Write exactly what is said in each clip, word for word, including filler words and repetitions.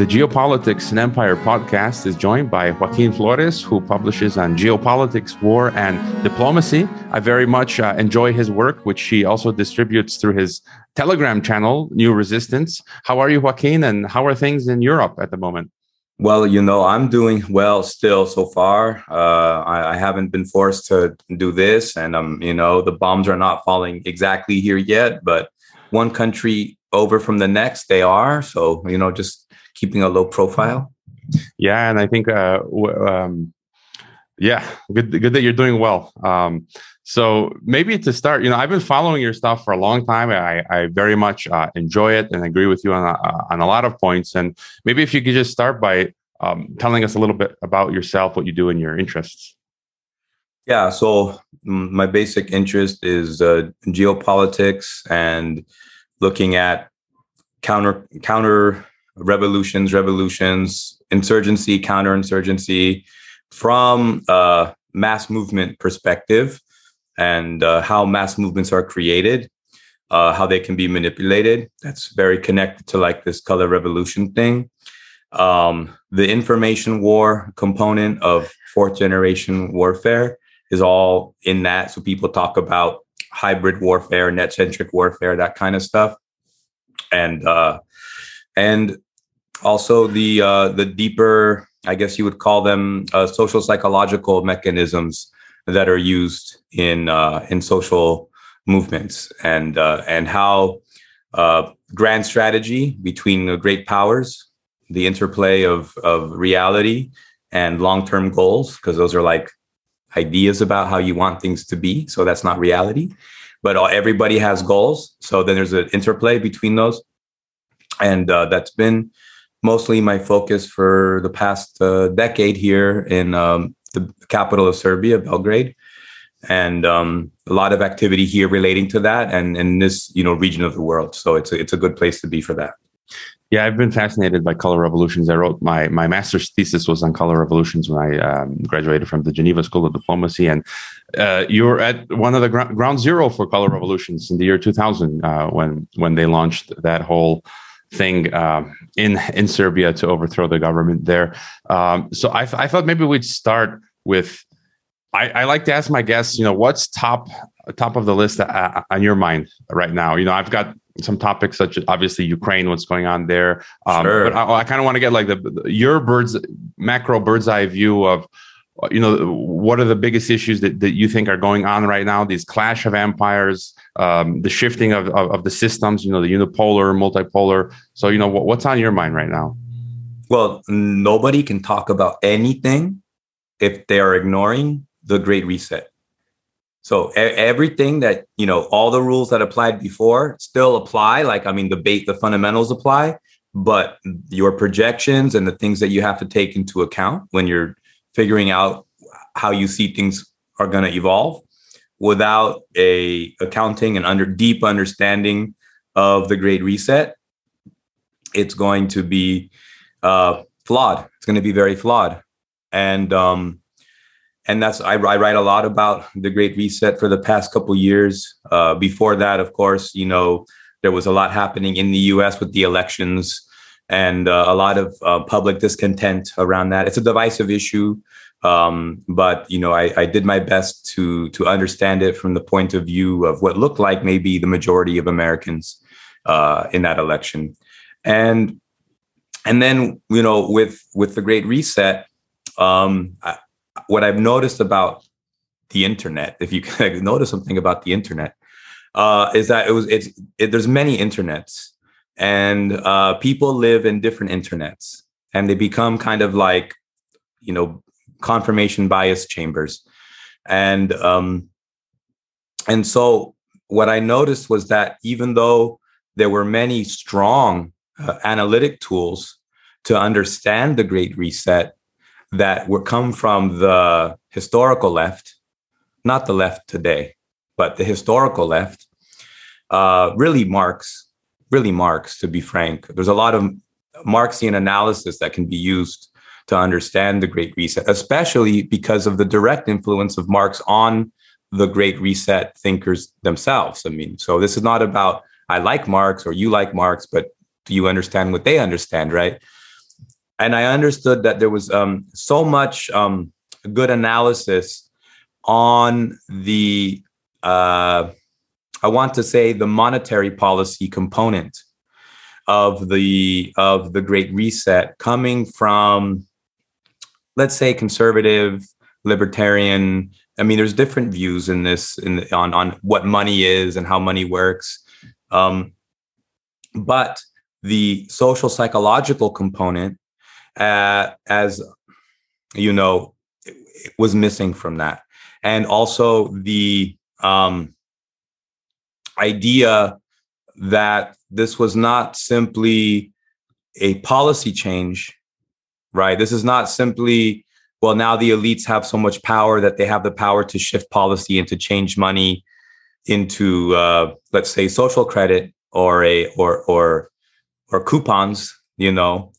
The Geopolitics and Empire podcast is joined by Joaquin Flores, who publishes on geopolitics, war, and diplomacy. I very much uh, enjoy his work, which he also distributes through his Telegram channel, New Resistance. How are you, Joaquin, and how are things in Europe at the moment? Well, you know, I'm doing well still so far. Uh, I, I haven't been forced to do this. And, um, you know, the bombs are not falling exactly here yet. But one country over from the next, they are. So, you know, just keeping a low profile. Yeah. And I think, uh, w- um, yeah, good good that you're doing well. Um, so maybe to start, you know, I've been following your stuff for a long time. I, I very much uh, enjoy it and agree with you on a, on a lot of points. And maybe if you could just start by um, telling us a little bit about yourself, what you do and your interests. Yeah. So my basic interest is uh, geopolitics and looking at counter counter revolutions, revolutions, insurgency, counterinsurgency from a mass movement perspective, and uh, how mass movements are created, uh, how they can be manipulated. That's very connected to like this color revolution thing. Um, the information war component of fourth generation warfare is all in that. So people talk about hybrid warfare, net-centric warfare, that kind of stuff. And uh, and also the uh, the deeper, I guess you would call them uh, social psychological mechanisms that are used in uh, in social movements, and uh, and how uh, grand strategy between the great powers, the interplay of of reality and long-term goals, because those are like ideas about how you want things to be. So that's not reality, but all, everybody has goals. So then there's an interplay between those. And uh, that's been mostly my focus for the past uh, decade here in um, the capital of Serbia, Belgrade, and um, a lot of activity here relating to that and in this, you know, region of the world. So it's a, it's a good place to be for that. Yeah, I've been fascinated by color revolutions. I wrote my my master's thesis was on color revolutions when I um, graduated from the Geneva School of Diplomacy. And uh, you were at one of the gr- ground zero for color revolutions in the year two thousand uh, when when they launched that whole thing um, in in Serbia to overthrow the government there. Um, so I, I thought maybe we'd start with, I, I like to ask my guests, you know, what's top top of the list uh, on your mind right now? You know, I've got some topics such as obviously Ukraine, what's going on there. Um, sure. But I, I kind of want to get like the your bird's macro bird's eye view of, you know, what are the biggest issues that, that you think are going on right now? These clash of empires, um, the shifting of, of, of the systems, you know, the unipolar, multipolar. So, you know, what, what's on your mind right now? Well, nobody can talk about anything if they are ignoring the Great Reset. So everything that, you know, all the rules that applied before still apply. Like, I mean, the bait, the fundamentals apply, but your projections and the things that you have to take into account when you're figuring out how you see things are going to evolve without a accounting and under deep understanding of the Great Reset, it's going to be uh, flawed. It's going to be very flawed. And, um, And that's I, I write a lot about the Great Reset for the past couple years. Uh, before that, of course, you know, there was a lot happening in the U S with the elections and uh, a lot of uh, public discontent around that. It's a divisive issue, um, but, you know, I, I did my best to to understand it from the point of view of what looked like maybe the majority of Americans uh, in that election. And and then, you know, with with the Great Reset, um, I, what I've noticed about the internet, if you can notice something about the internet, uh, is that it was it's it, there's many internets, and uh, people live in different internets, and they become kind of like, you know, confirmation bias chambers, and um, and so what I noticed was that even though there were many strong uh, analytic tools to understand the Great Reset that were come from the historical left, not the left today, but the historical left, uh, really Marx, really Marx, to be frank. There's a lot of Marxian analysis that can be used to understand the Great Reset, especially because of the direct influence of Marx on the Great Reset thinkers themselves. I mean, so this is not about I like Marx or you like Marx, but do you understand what they understand, right? And I understood that there was um, so much um, good analysis on the, uh, I want to say, the monetary policy component of the of the Great Reset coming from, let's say, conservative, libertarian. I mean, there's different views in this in the, on on what money is and how money works, um, but the social psychological component, uh, as you know, it, it was missing from that, and also the um, idea that this was not simply a policy change, right? This is not simply, well, now the elites have so much power that they have the power to shift policy and to change money into, uh, let's say, social credit or a or or or coupons, you know.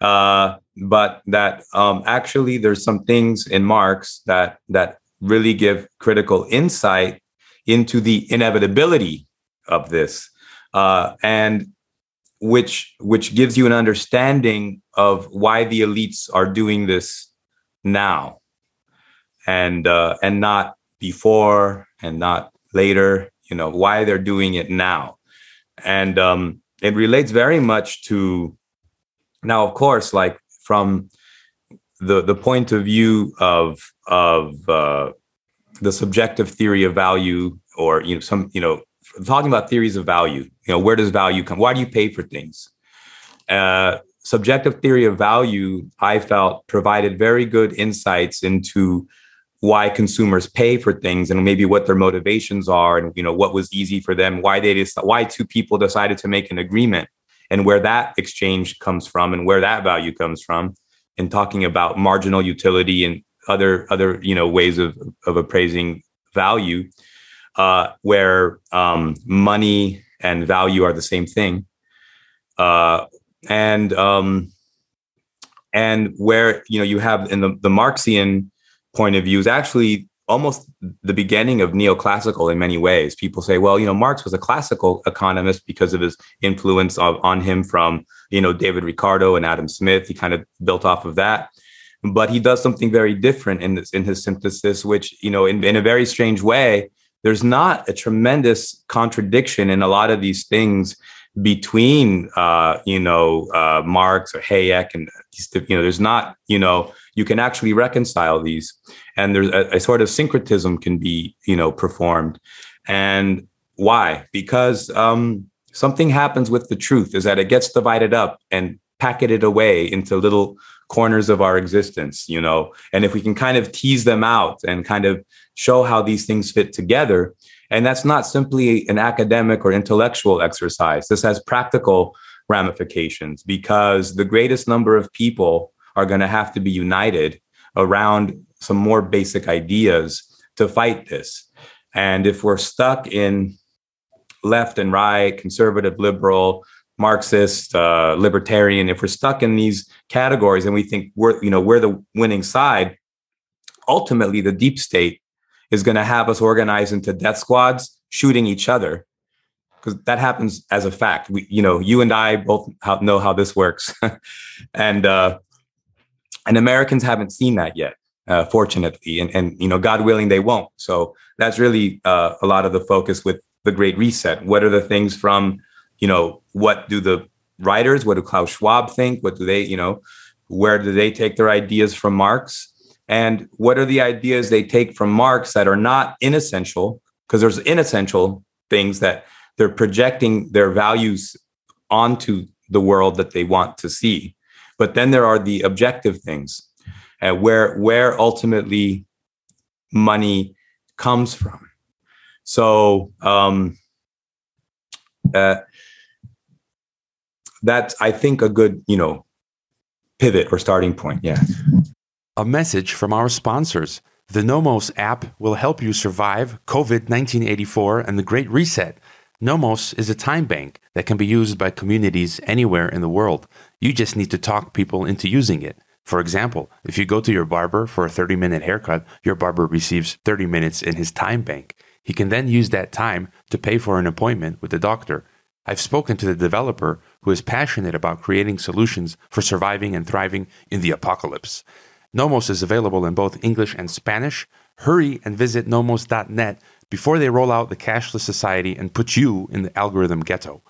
Uh, but that um, actually, there's some things in Marx that that really give critical insight into the inevitability of this, uh, and which which gives you an understanding of why the elites are doing this now, and uh, and not before and not later, you know, why they're doing it now. And um, it relates very much to now, of course, like from the the point of view of of uh, the subjective theory of value, or, you know, some, you know, talking about theories of value, you know, where does value come? Why do you pay for things? Uh, Subjective theory of value, I felt, provided very good insights into why consumers pay for things and maybe what their motivations are, and, you know, what was easy for them, why they just, why two people decided to make an agreement, and where that exchange comes from and where that value comes from, and talking about marginal utility and other other you know ways of of appraising value, uh, where um, money and value are the same thing. Uh, And um, and where, you know, you have in the, the Marxian point of view is actually almost the beginning of neoclassical in many ways. People say, well, you know, Marx was a classical economist because of his influence of, on him from, you know, David Ricardo and Adam Smith. He kind of built off of that. But he does something very different in this, in his synthesis, which, you know, in, in a very strange way, there's not a tremendous contradiction in a lot of these things between, uh, you know, uh, Marx or Hayek, and, you know, there's not, you know, you can actually reconcile these, and there's a, a sort of syncretism can be, you know, performed. And why? Because um, something happens with the truth is that it gets divided up and packeted away into little corners of our existence, you know, and if we can kind of tease them out and kind of show how these things fit together. And that's not simply an academic or intellectual exercise. This has practical ramifications, because the greatest number of people are going to have to be united around some more basic ideas to fight this. And if we're stuck in left and right, conservative, liberal, Marxist, uh, libertarian, if we're stuck in these categories and we think we're, you know, we're the winning side, ultimately the deep state is going to have us organized into death squads, shooting each other, because that happens as a fact. We, you know, you and I both how, know how this works, and uh, and Americans haven't seen that yet, uh, fortunately, and and you know, God willing, they won't. So that's really uh, a lot of the focus with the Great Reset. What are the things from, you know, what do the writers, what do Klaus Schwab think? What do they, you know, where do they take their ideas from Marx? And what are the ideas they take from Marx that are not inessential? Because there's inessential things that they're projecting their values onto the world that they want to see. But then there are the objective things, uh, where where ultimately money comes from. So um, uh, that's, I think, a good, you know, pivot or starting point. Yeah. A message from our sponsors. The Nomos app will help you survive COVID nineteen eighty-four and the Great Reset. Nomos is a time bank that can be used by communities anywhere in the world. You just need to talk people into using it. For example, if you go to your barber for a thirty-minute haircut, your barber receives thirty minutes in his time bank. He can then use that time to pay for an appointment with the doctor. I've spoken to the developer who is passionate about creating solutions for surviving and thriving in the apocalypse. Nomos is available in both English and Spanish. Hurry and visit nomos dot net before they roll out the cashless society and put you in the algorithm ghetto.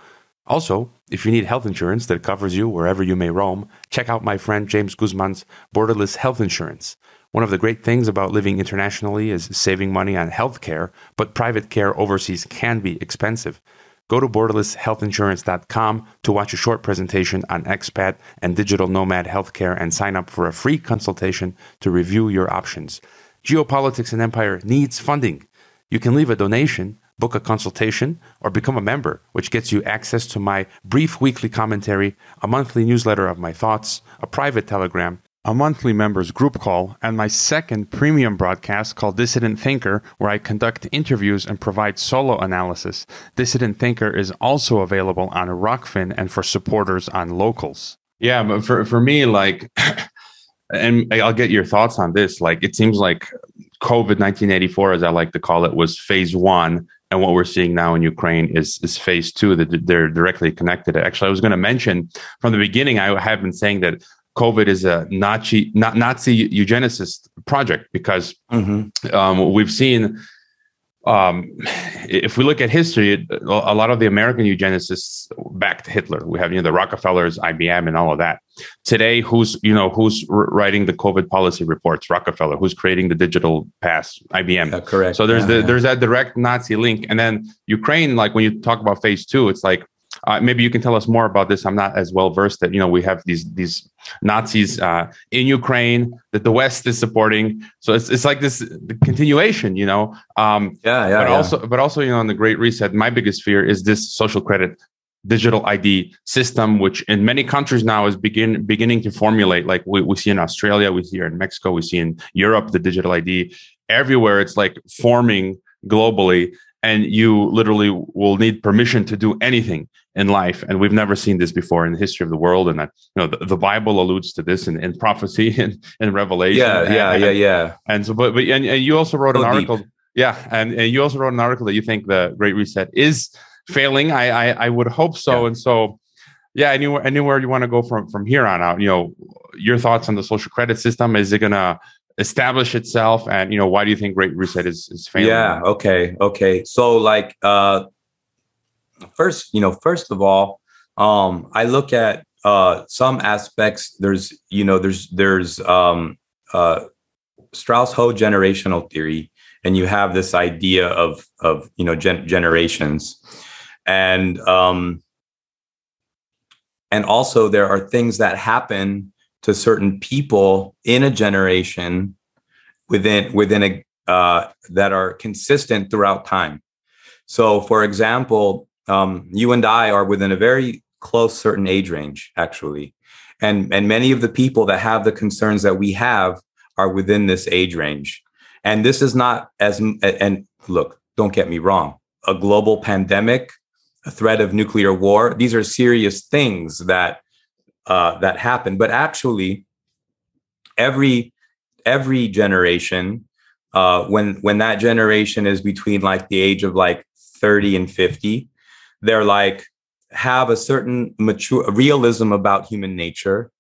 Also, if you need health insurance that covers you wherever you may roam, check out my friend James Guzman's Borderless Health Insurance. One of the great things about living internationally is saving money on healthcare, but private care overseas can be expensive. Go to borderless health insurance dot com to watch a short presentation on expat and digital nomad healthcare and sign up for a free consultation to review your options. Geopolitics and Empire needs funding. You can leave a donation, book a consultation, or become a member, which gets you access to my brief weekly commentary, a monthly newsletter of my thoughts, a private Telegram, a monthly members group call, and my second premium broadcast called Dissident Thinker, where I conduct interviews and provide solo analysis. Dissident Thinker is also available on Rockfin and for supporters on Locals. Yeah, but for, for me, like, and I'll get your thoughts on this. Like, it seems like COVID nineteen eighty-four, as I like to call it, was phase one. And what we're seeing now in Ukraine is, is phase two, that they're directly connected. Actually, I was going to mention from the beginning, I have been saying that COVID is a Nazi, not Nazi eugenicist project, because mm-hmm. um, we've seen, um, if we look at history, it, a lot of the American eugenicists backed Hitler. We have, you know, the Rockefellers, I B M, and all of that. Today, who's, you know, who's writing the COVID policy reports? Rockefeller. Who's creating the digital pass? I B M. Yeah, correct. So there's yeah, the, yeah. there's that direct Nazi link. And then Ukraine, like when you talk about phase two, it's like, Uh, maybe you can tell us more about this. I'm not as well versed that, you know, we have these these Nazis uh, in Ukraine that the West is supporting. So it's it's like this the continuation, you know. Um, yeah, yeah. But yeah. also, but also, you know, in the Great Reset, my biggest fear is this social credit digital I D system, which in many countries now is begin beginning to formulate. Like we, we see in Australia, we see here in Mexico, we see in Europe, the digital I D everywhere. It's like forming globally. And you literally will need permission to do anything in life. And we've never seen this before in the history of the world. And, that, you know, the, the Bible alludes to this in, in prophecy and in Revelation. Yeah, and, yeah, and, yeah, yeah. And so, but, but and, and you also wrote so an article. Deep. Yeah. And, and you also wrote an article that you think the Great Reset is failing. I I, I would hope so. Yeah. And so, yeah, anywhere, anywhere you want to go from, from here on out, you know, your thoughts on the social credit system. Is it going to establish itself, and, you know, why do you think Great Reset is, is failing? Yeah. Okay. Okay. So, like, uh, first, you know, first of all, um, I look at uh, some aspects. There's, you know, there's there's um, uh, Strauss Howe generational theory, and you have this idea of of you know gen- generations, and um, and also there are things that happen to certain people in a generation within within a uh, that are consistent throughout time. So, for example, um, you and I are within a very close certain age range, actually, and and many of the people that have the concerns that we have are within this age range. And this is not as and look, don't get me wrong, a global pandemic, a threat of nuclear war. These are serious things that. Uh, that happened, but actually, every every generation, uh, when when that generation is between like the age of like thirty and fifty, they're like have a certain mature realism about human nature,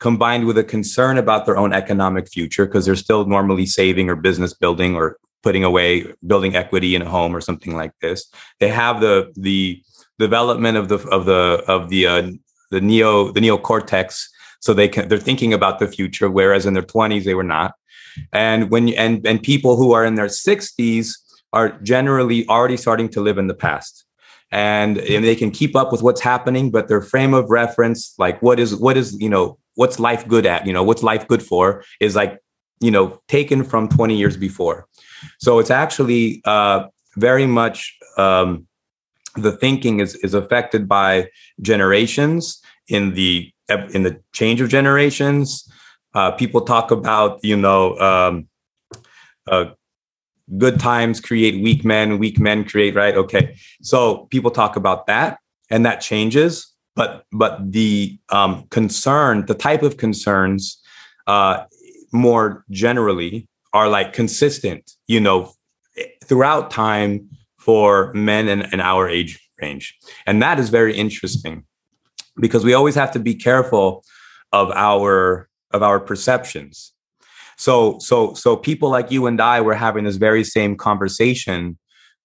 combined with a concern about their own economic future, because they're still normally saving or business building or putting away building equity in a home or something like this. They have the the development of the of the of the uh, the neo, the neocortex. So they can, they're thinking about the future, whereas in their twenties, they were not. And when, and, and people who are in their sixties are generally already starting to live in the past, and, and they can keep up with what's happening, but their frame of reference, like what is, what is, you know, what's life good at, you know, what's life good for is like, you know, taken from twenty years before. So it's actually uh, very much, um, the thinking is is affected by generations in the in the change of generations. Uh, people talk about, you know, um, uh, good times create weak men, weak men create, right? Okay. So people talk about that, and that changes. But but the um, concern, the type of concerns uh, more generally are like consistent, you know, throughout time for men in, in our age range. And that is very interesting because we always have to be careful of our of our perceptions. So so so people like you and I were having this very same conversation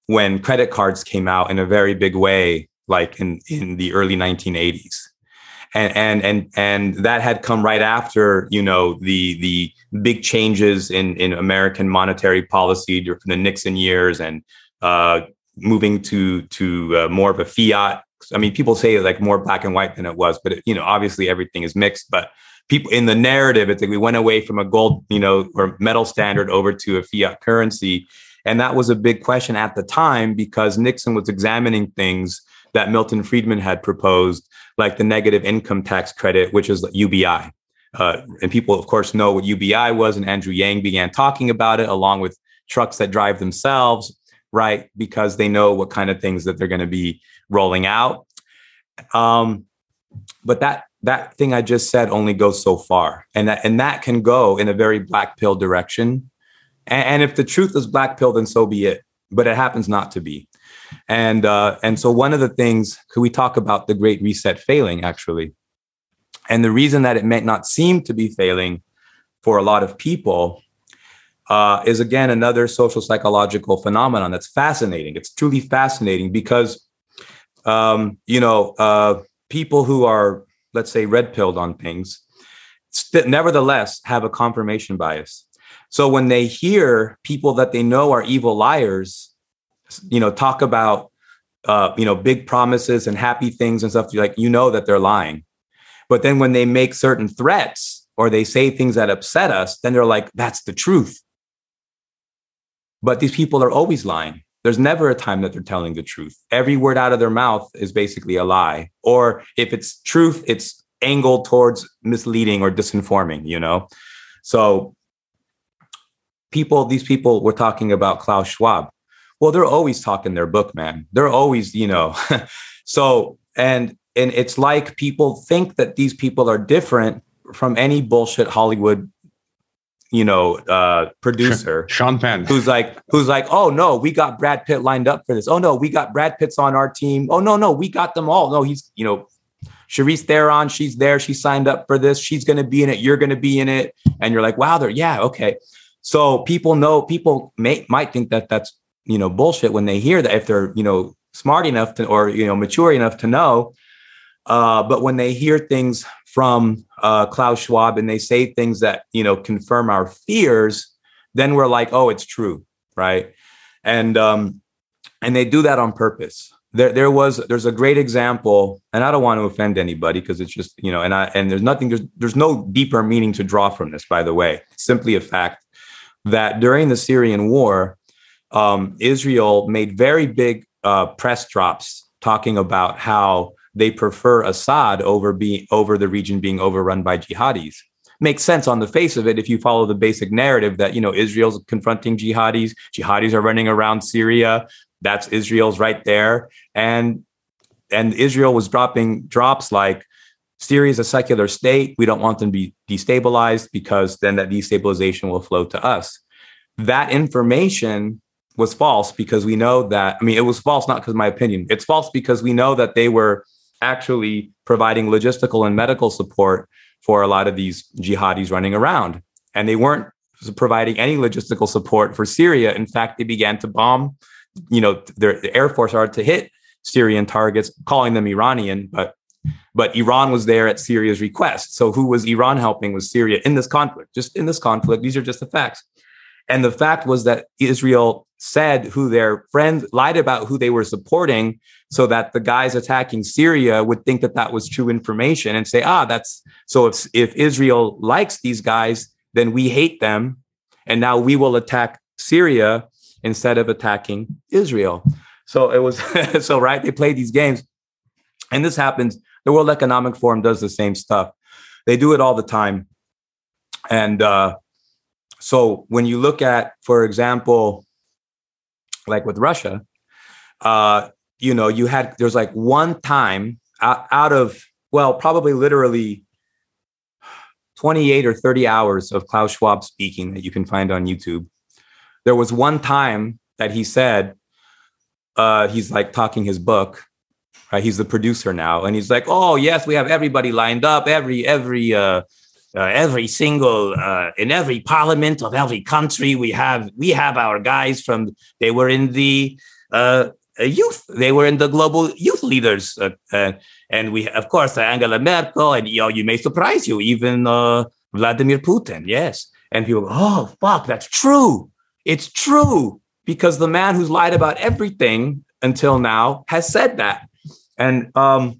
when credit cards came out in a very big way, like in, in the early nineteen eighties. And, and and and that had come right after, you know, the the big changes in, in American monetary policy during the Nixon years and uh, moving to to uh, more of a fiat. I mean, people say like more black and white than it was, but it, you know, obviously everything is mixed. But people in the narrative, it's like we went away from a gold, you know, or metal standard over to a fiat currency, and that was a big question at the time because Nixon was examining things that Milton Friedman had proposed, like the negative income tax credit, which is U B I. Uh, and people, of course, know what U B I was. And Andrew Yang began talking about it along with trucks that drive themselves, right? Because they know what kind of things that they're going to be rolling out. Um, but that that thing I just said only goes so far. And that, and that can go in a very black pill direction. And, and if the truth is black pill, then so be it. But it happens not to be. And uh, and so one of the things, could we talk about the Great Reset failing, actually? And the reason that it might not seem to be failing for a lot of people uh, is, again, another social psychological phenomenon that's fascinating. It's truly fascinating because, um, you know, uh, people who are, let's say, red-pilled on things, st- nevertheless have a confirmation bias. So when they hear people that they know are evil liars, you know, talk about, uh, you know, big promises and happy things and stuff, you're like, you know, that they're lying. But then when they make certain threats or they say things that upset us, then they're like, that's the truth. But these people are always lying. There's never a time that they're telling the truth. Every word out of their mouth is basically a lie. Or if it's truth, it's angled towards misleading or disinforming, you know? So people, these people were talking about Klaus Schwab. Well, they're always talking their book, man. They're always, you know, so and and it's like people think that these people are different from any bullshit Hollywood, you know, uh, producer, Sean Penn, who's like who's like, oh, no, we got Brad Pitt lined up for this. Oh, no, we got Brad Pitt's on our team. Oh, no, no, we got them all. No, he's, you know, Charlize Theron. She's there. She signed up for this. She's going to be in it. You're going to be in it. And you're like, wow, they're yeah. OK, so people know people may might think that that's, you know, bullshit when they hear that, if they're, you know, smart enough to, or, you know, mature enough to know. Uh, but when they hear things from uh, Klaus Schwab and they say things that, you know, confirm our fears, then we're like, oh, it's true. Right. And um, and they do that on purpose. There there was there's a great example, and I don't want to offend anybody because it's just, you know, and I and there's nothing there's, there's no deeper meaning to draw from this, by the way. It's simply a fact that during the Syrian war, Um, Israel made very big uh, press drops talking about how they prefer Assad over being over the region being overrun by jihadis. Makes sense on the face of it if you follow the basic narrative that, you know, Israel's confronting jihadis, jihadis are running around Syria. That's Israel's right there, and and Israel was dropping drops like, Syria is a secular state. We don't want them to be destabilized because then that destabilization will flow to us. That information was false because we know that, I mean, it was false, not because of my opinion. It's false because we know that they were actually providing logistical and medical support for a lot of these jihadis running around. And they weren't providing any logistical support for Syria. In fact, they began to bomb, you know, their, the Air Force started to hit Syrian targets, calling them Iranian, but but Iran was there at Syria's request. So who was Iran helping with Syria in this conflict? Just in this conflict, these are just the facts. And the fact was that Israel said who their friends lied about who they were supporting so that the guys attacking Syria would think that that was true information and say, ah, that's so if, if Israel likes these guys, then we hate them. And now we will attack Syria instead of attacking Israel. So it was so right. They play these games and this happens. The World Economic Forum does the same stuff. They do it all the time. And uh, so when you look at, for example, like with Russia, uh, you know, you had, there's like one time out, out of, well, probably literally twenty-eight or thirty hours of Klaus Schwab speaking that you can find on YouTube. There was one time that he said, uh, he's like talking his book right? He's the producer now. And he's like, oh, yes, we have everybody lined up, every, every, uh, uh, every single, uh, in every parliament of every country, we have, we have our guys from, they were in the uh, youth, they were in the global youth leaders. Uh, uh, and we, of course, Angela Merkel, and you know, you may surprise you, even uh, Vladimir Putin, yes. And people go, oh, fuck, that's true. It's true. Because the man who's lied about everything until now has said that. And um,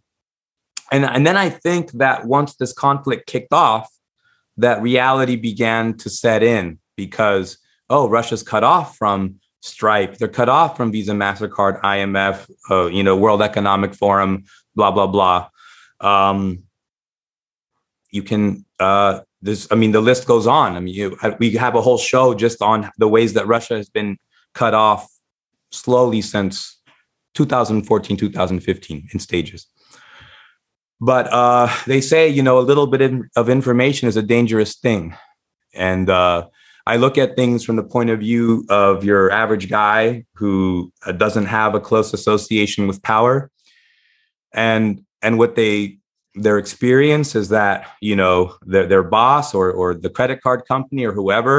and and then I think that once this conflict kicked off, that reality began to set in because, oh, Russia's cut off from Stripe. They're cut off from Visa, MasterCard, I M F, uh, you know, World Economic Forum, blah, blah, blah. Um, you can... Uh, This, I mean, the list goes on. I mean, you, we have a whole show just on the ways that Russia has been cut off slowly since two thousand fourteen, two thousand fifteen in stages. But uh, they say, you know, a little bit in, of information is a dangerous thing. And uh, I look at things from the point of view of your average guy who doesn't have a close association with power. And and what they... their experience is that, you know, their, their boss or or the credit card company or whoever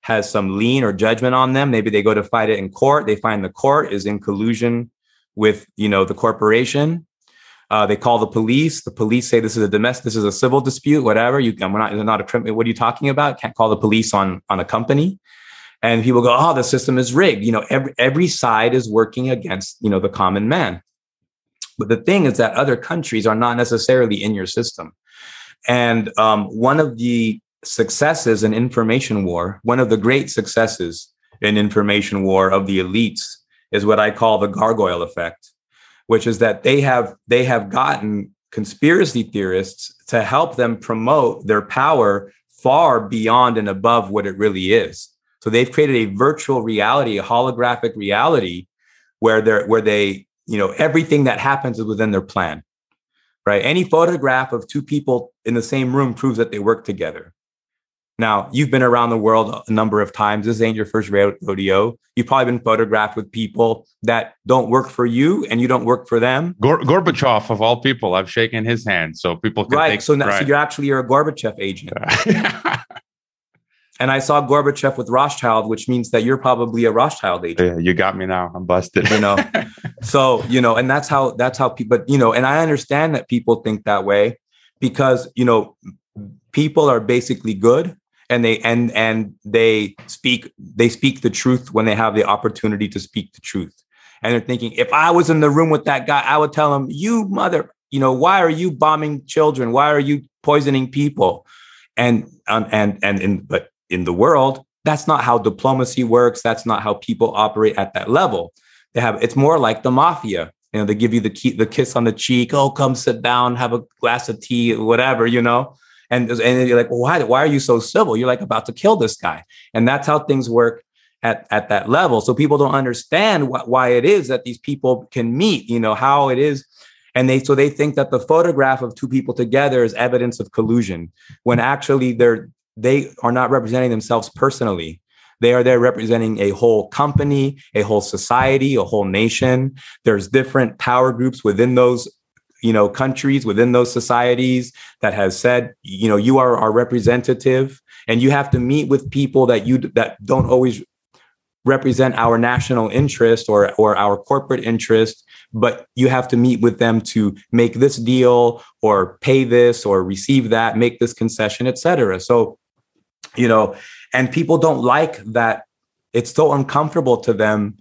has some lien or judgment on them. Maybe they go to fight it in court. They find the court is in collusion with, you know, the corporation. Uh, they call the police. The police say this is a domestic, this is a civil dispute, whatever. You can, we're not, they're not a criminal. What are you talking about? Can't call the police on on a company. And people go, oh, the system is rigged. You know, every every side is working against, you know, the common man. But the thing is that other countries are not necessarily in your system. And um, one of the successes in information war, one of the great successes in information war of the elites is what I call the gargoyle effect, which is that they have they have gotten conspiracy theorists to help them promote their power far beyond and above what it really is. So they've created a virtual reality, a holographic reality where they're where they you know, everything that happens is within their plan, right? Any photograph of two people in the same room proves that they work together. Now, you've been around the world a number of times. This ain't your first rodeo. You've probably been photographed with people that don't work for you and you don't work for them. Gor- Gorbachev, of all people, I've shaken his hand so people can right. think... So now, right, so you're actually you're a Gorbachev agent. And I saw Gorbachev with Rothschild, which means that you're probably a Rothschild agent. Yeah, you got me now. I'm busted. You know, so you know, and that's how that's how people. But you know, and I understand that people think that way because you know, people are basically good, and they and and they speak they speak the truth when they have the opportunity to speak the truth. And they're thinking, if I was in the room with that guy, I would tell him, "You mother, you know, why are you bombing children? Why are you poisoning people?" And um, and and and but. In the world, that's not how diplomacy works. That's not how people operate at that level. They have it's more like the mafia. You know, they give you the key, the kiss on the cheek. Oh, come sit down, have a glass of tea, whatever. You know, and and you're like, well, why why are you so civil? You're like about to kill this guy, and that's how things work at at that level. So people don't understand wh- why it is that these people can meet. You know how it is. And they so they think that the photograph of two people together is evidence of collusion, when actually they're. They are not representing themselves personally. They are there representing a whole company, a whole society, a whole nation. There's different power groups within those, you know, countries, within those societies that has said, you know, you are our representative and you have to meet with people that you that don't always represent our national interest or, or our corporate interest, but you have to meet with them to make this deal or pay this or receive that, make this concession, et cetera. So, you know, and people don't like that. It's so uncomfortable to them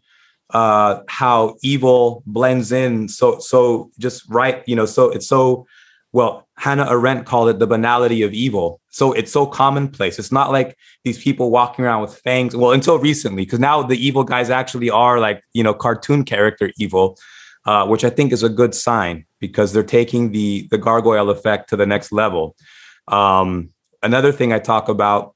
uh, how evil blends in. So, so just right, you know, so it's so, well, Hannah Arendt called it the banality of evil. So it's so commonplace. It's not like these people walking around with fangs. Well, until recently, because now the evil guys actually are like, you know, cartoon character evil, uh, which I think is a good sign because they're taking the, the gargoyle effect to the next level. Um, another thing I talk about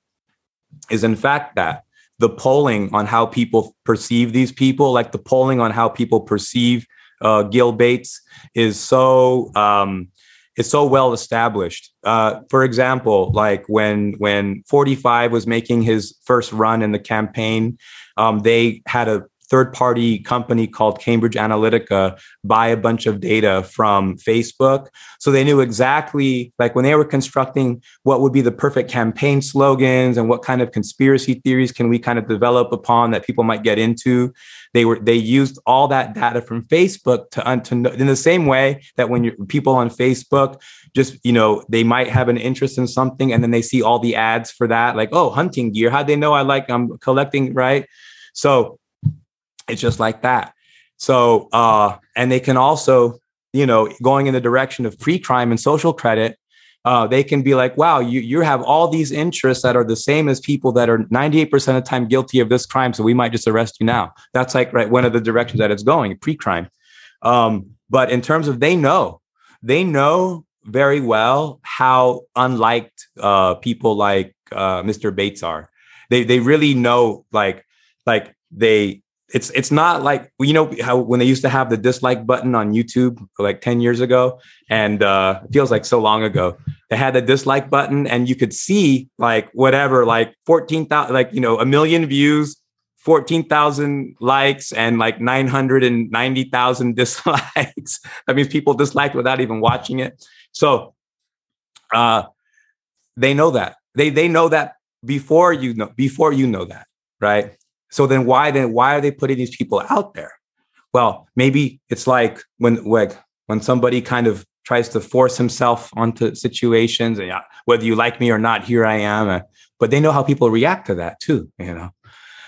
is, in fact, that the polling on how people perceive these people, like the polling on how people perceive uh, Gil Bates is so... Um, It's so well established. Uh, for example, like when when forty-five was making his first run in the campaign, um, they had a third-party company called Cambridge Analytica buy a bunch of data from Facebook. So they knew exactly, like when they were constructing what would be the perfect campaign slogans and what kind of conspiracy theories can we kind of develop upon that people might get into, they were they used all that data from Facebook to, un- to know, in the same way that when you're, people on Facebook just, you know, they might have an interest in something and then they see all the ads for that, like, oh, hunting gear. How'd they know I like, I'm collecting, right? So it's just like that. So, uh, and they can also, you know, going in the direction of pre-crime and social credit, uh, they can be like, wow, you you have all these interests that are the same as people that are ninety-eight percent of the time guilty of this crime. So we might just arrest you now. That's like, right, one of the directions that it's going, pre-crime. Um, but in terms of, they know, they know very well how unliked uh, people like uh, Mister Bates are. They they really know, like, like they, It's it's not like, you know, how when they used to have the dislike button on YouTube like ten years ago, and uh, it feels like so long ago, they had the dislike button and you could see like whatever, like fourteen thousand, like, you know, a million views, fourteen thousand likes, and like nine hundred ninety thousand dislikes. That means people disliked without even watching it. So uh, they know that. They they know that before you know, before you know that, right? So then why then why are they putting these people out there? Well, maybe it's like when like, when somebody kind of tries to force himself onto situations, and yeah, whether you like me or not, here I am. Uh, but they know how people react to that too, you know.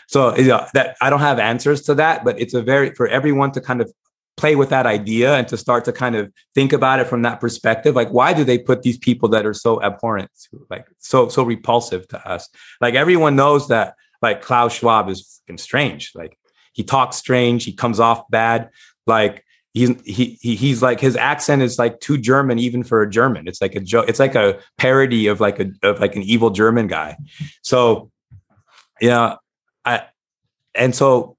So you know, that I don't have answers to that, but it's a very for everyone to kind of play with that idea and to start to kind of think about it from that perspective. Like, why do they put these people that are so abhorrent, like so so repulsive to us? Like everyone knows that. Like Klaus Schwab is fucking strange. Like he talks strange. He comes off bad. Like he's he, he he's like his accent is like too German even for a German. It's like a joke. It's like a parody of like a of like an evil German guy. So yeah, I and so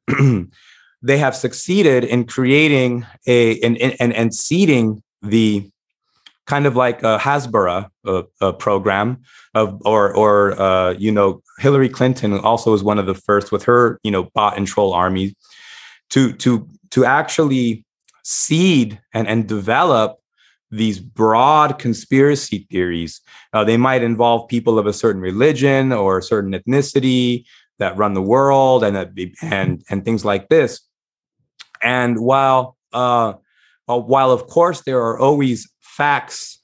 they have succeeded in creating a and and and seeding the kind of like a Hasbara uh, uh, program of or or uh, you know. Hillary Clinton also was one of the first with her, you know, bot and troll army to to to actually seed and, and develop these broad conspiracy theories. Uh, they might involve people of a certain religion or a certain ethnicity that run the world and and and things like this. And while uh, while, of course, there are always facts,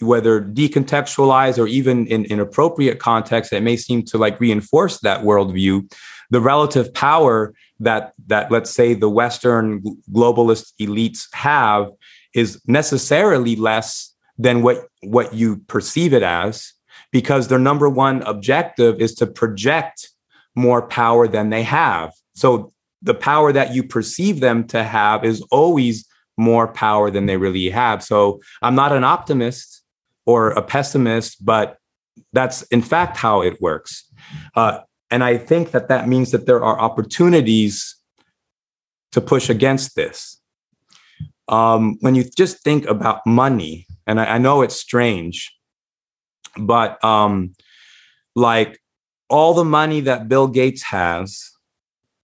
whether decontextualized or even in inappropriate context, that may seem to like reinforce that worldview, the relative power that, that let's say the Western globalist elites have is necessarily less than what, what you perceive it as, because their number one objective is to project more power than they have. So the power that you perceive them to have is always more power than they really have. So I'm not an optimist or a pessimist, but that's in fact how it works. Uh, and I think that that means that there are opportunities to push against this. Um, when you just think about money, and I, I know it's strange, but um, like all the money that Bill Gates has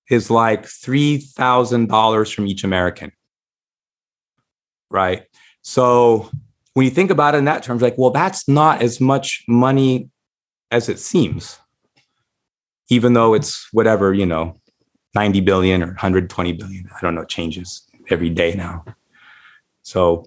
is like three thousand dollars from each American, right? So when you think about it in that terms, like, well, that's not as much money as it seems, even though it's whatever, you know, ninety billion or one hundred twenty billion. I don't know, it changes every day now. So,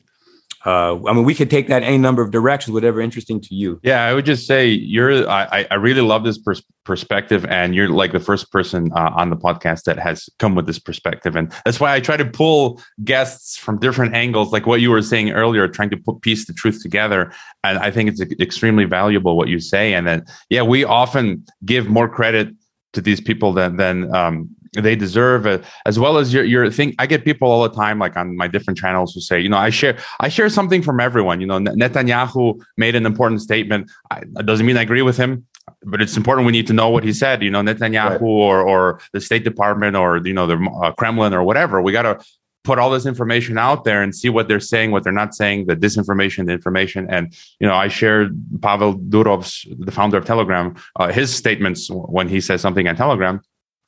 uh, I mean, we could take that any number of directions, whatever interesting to you. Yeah, I would just say you're, I, I really love this pers- perspective, and you're like the first person uh, on the podcast that has come with this perspective. And that's why I try to pull guests from different angles, like what you were saying earlier, trying to put piece the truth together. And I think it's extremely valuable what you say. And then, yeah, we often give more credit to these people than, than um, they deserve, uh, as well as your, your thing. I get people all the time, like on my different channels, who say, you know, I share, I share something from everyone. You know, Netanyahu made an important statement. I, it doesn't mean I agree with him, but it's important. We need to know what he said, you know, Netanyahu, right, or or the State Department, or, you know, the uh, Kremlin or whatever. We got to put all this information out there and see what they're saying, what they're not saying, the disinformation, the information. And, you know, I shared Pavel Durov's, the founder of Telegram, uh, his statements when he says something on Telegram.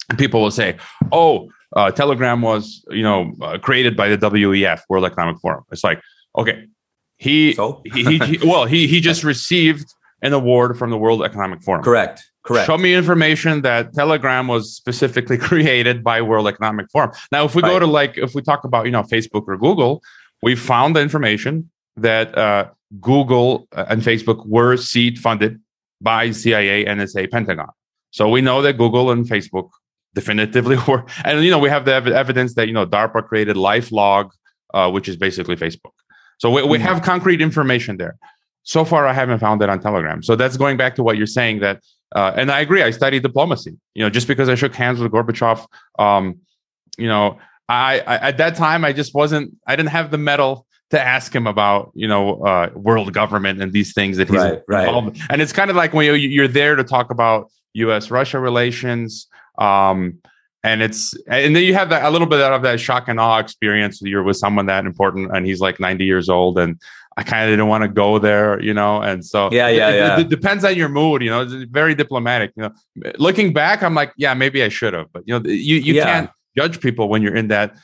And people will say, oh, uh, Telegram was, you know, uh, created by the W E F, World Economic Forum. It's like, okay, he, so? he, he, he, well, he, he just received an award from the World Economic Forum. Correct. Correct. Show me information that Telegram was specifically created by World Economic Forum. Now, if we right. go to like, if we talk about, you know, Facebook or Google, we found the information that uh, Google and Facebook were seed funded by C I A, N S A, Pentagon. So we know that Google and Facebook definitively were. And, you know, we have the ev- evidence that, you know, DARPA created LifeLog, uh, which is basically Facebook. So we, we have concrete information there. So far, I haven't found it on Telegram. So that's going back to what you're saying that. Uh, and I agree. I studied diplomacy. You know, just because I shook hands with Gorbachev, um, you know, I, I at that time I just wasn't. I didn't have the metal to ask him about, you know, uh, world government and these things that he's right, involved. Right. And it's kind of like when you, you're there to talk about U S Russia relations, um, and it's and then you have that a little bit out of that shock and awe experience. You're with someone that important, and he's like ninety years old, and I kind of didn't want to go there, you know, and so yeah, yeah, it, yeah. It, it depends on your mood, you know. It's very diplomatic, you know. Looking back, I'm like, yeah, maybe I should have, but you know, you, you yeah. can't judge people when you're in that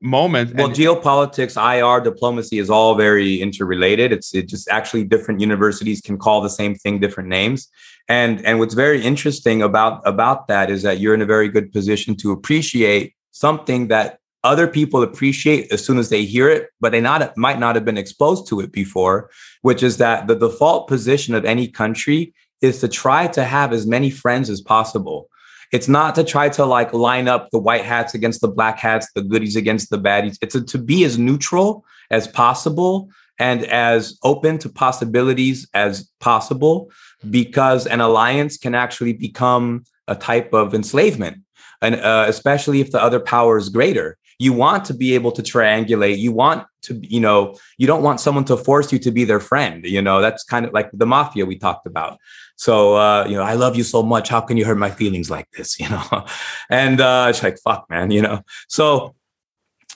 moment. Well, and geopolitics, I R, diplomacy is all very interrelated. It's it just actually different universities can call the same thing different names, and and what's very interesting about about that is that you're in a very good position to appreciate something that other people appreciate as soon as they hear it, but they not might not have been exposed to it before, which is that the default position of any country is to try to have as many friends as possible. It's not to try to like line up the white hats against the black hats, the goodies against the baddies. It's a, to be as neutral as possible and as open to possibilities as possible, because an alliance can actually become a type of enslavement, and uh, especially if the other power is greater. You want to be able to triangulate. You want to, you know, you don't want someone to force you to be their friend. You know, that's kind of like the mafia we talked about. So, uh, you know, I love you so much. How can you hurt my feelings like this? You know, and uh, it's like, fuck, man, you know. So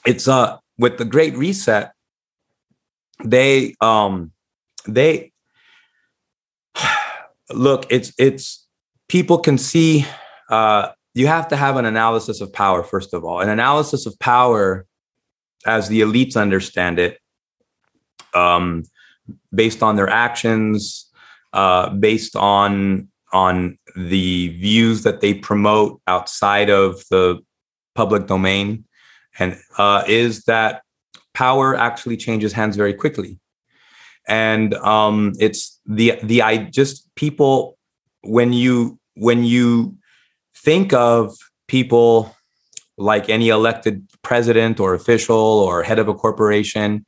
it's uh, with the Great Reset, they um, they look, it's it's people can see uh you have to have an analysis of power, first of all. An analysis of power, as the elites understand it, um, based on their actions, uh, based on on the views that they promote outside of the public domain, and uh, is that power actually changes hands very quickly. And um, it's the the I just people when you when you. Think of people like any elected president or official or head of a corporation,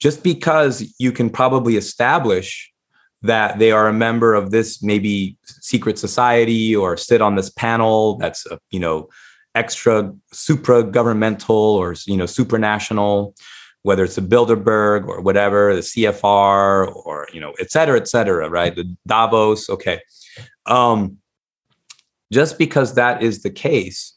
just because you can probably establish that they are a member of this maybe secret society or sit on this panel that's, uh, you know, extra supra governmental or, you know, supranational, whether it's a Bilderberg or whatever, the C F R or, you know, et cetera, et cetera, right? The Davos. Okay. Um, Just because that is the case,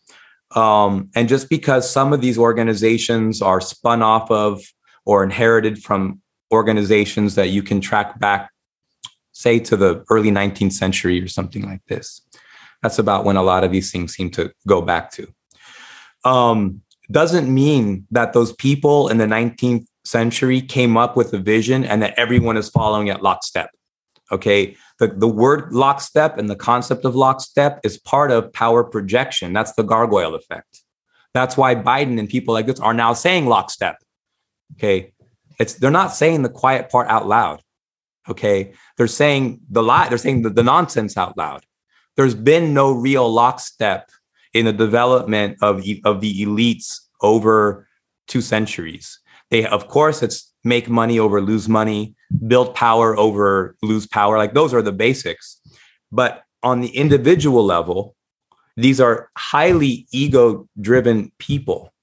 um, and just because some of these organizations are spun off of or inherited from organizations that you can track back, say, to the early nineteenth century or something like this, that's about when a lot of these things seem to go back to, um, doesn't mean that those people in the nineteenth century came up with a vision and that everyone is following at lockstep. Okay, the, the word lockstep and the concept of lockstep is part of power projection. That's the gargoyle effect. That's why Biden and people like this are now saying lockstep. Okay, it's they're not saying the quiet part out loud. Okay, they're saying the lie. They're saying the, the nonsense out loud. There's been no real lockstep in the development of of the elites over two centuries. They, of course, it's make money over lose money, build power over lose power. Like those are the basics. But on the individual level, these are highly ego-driven people,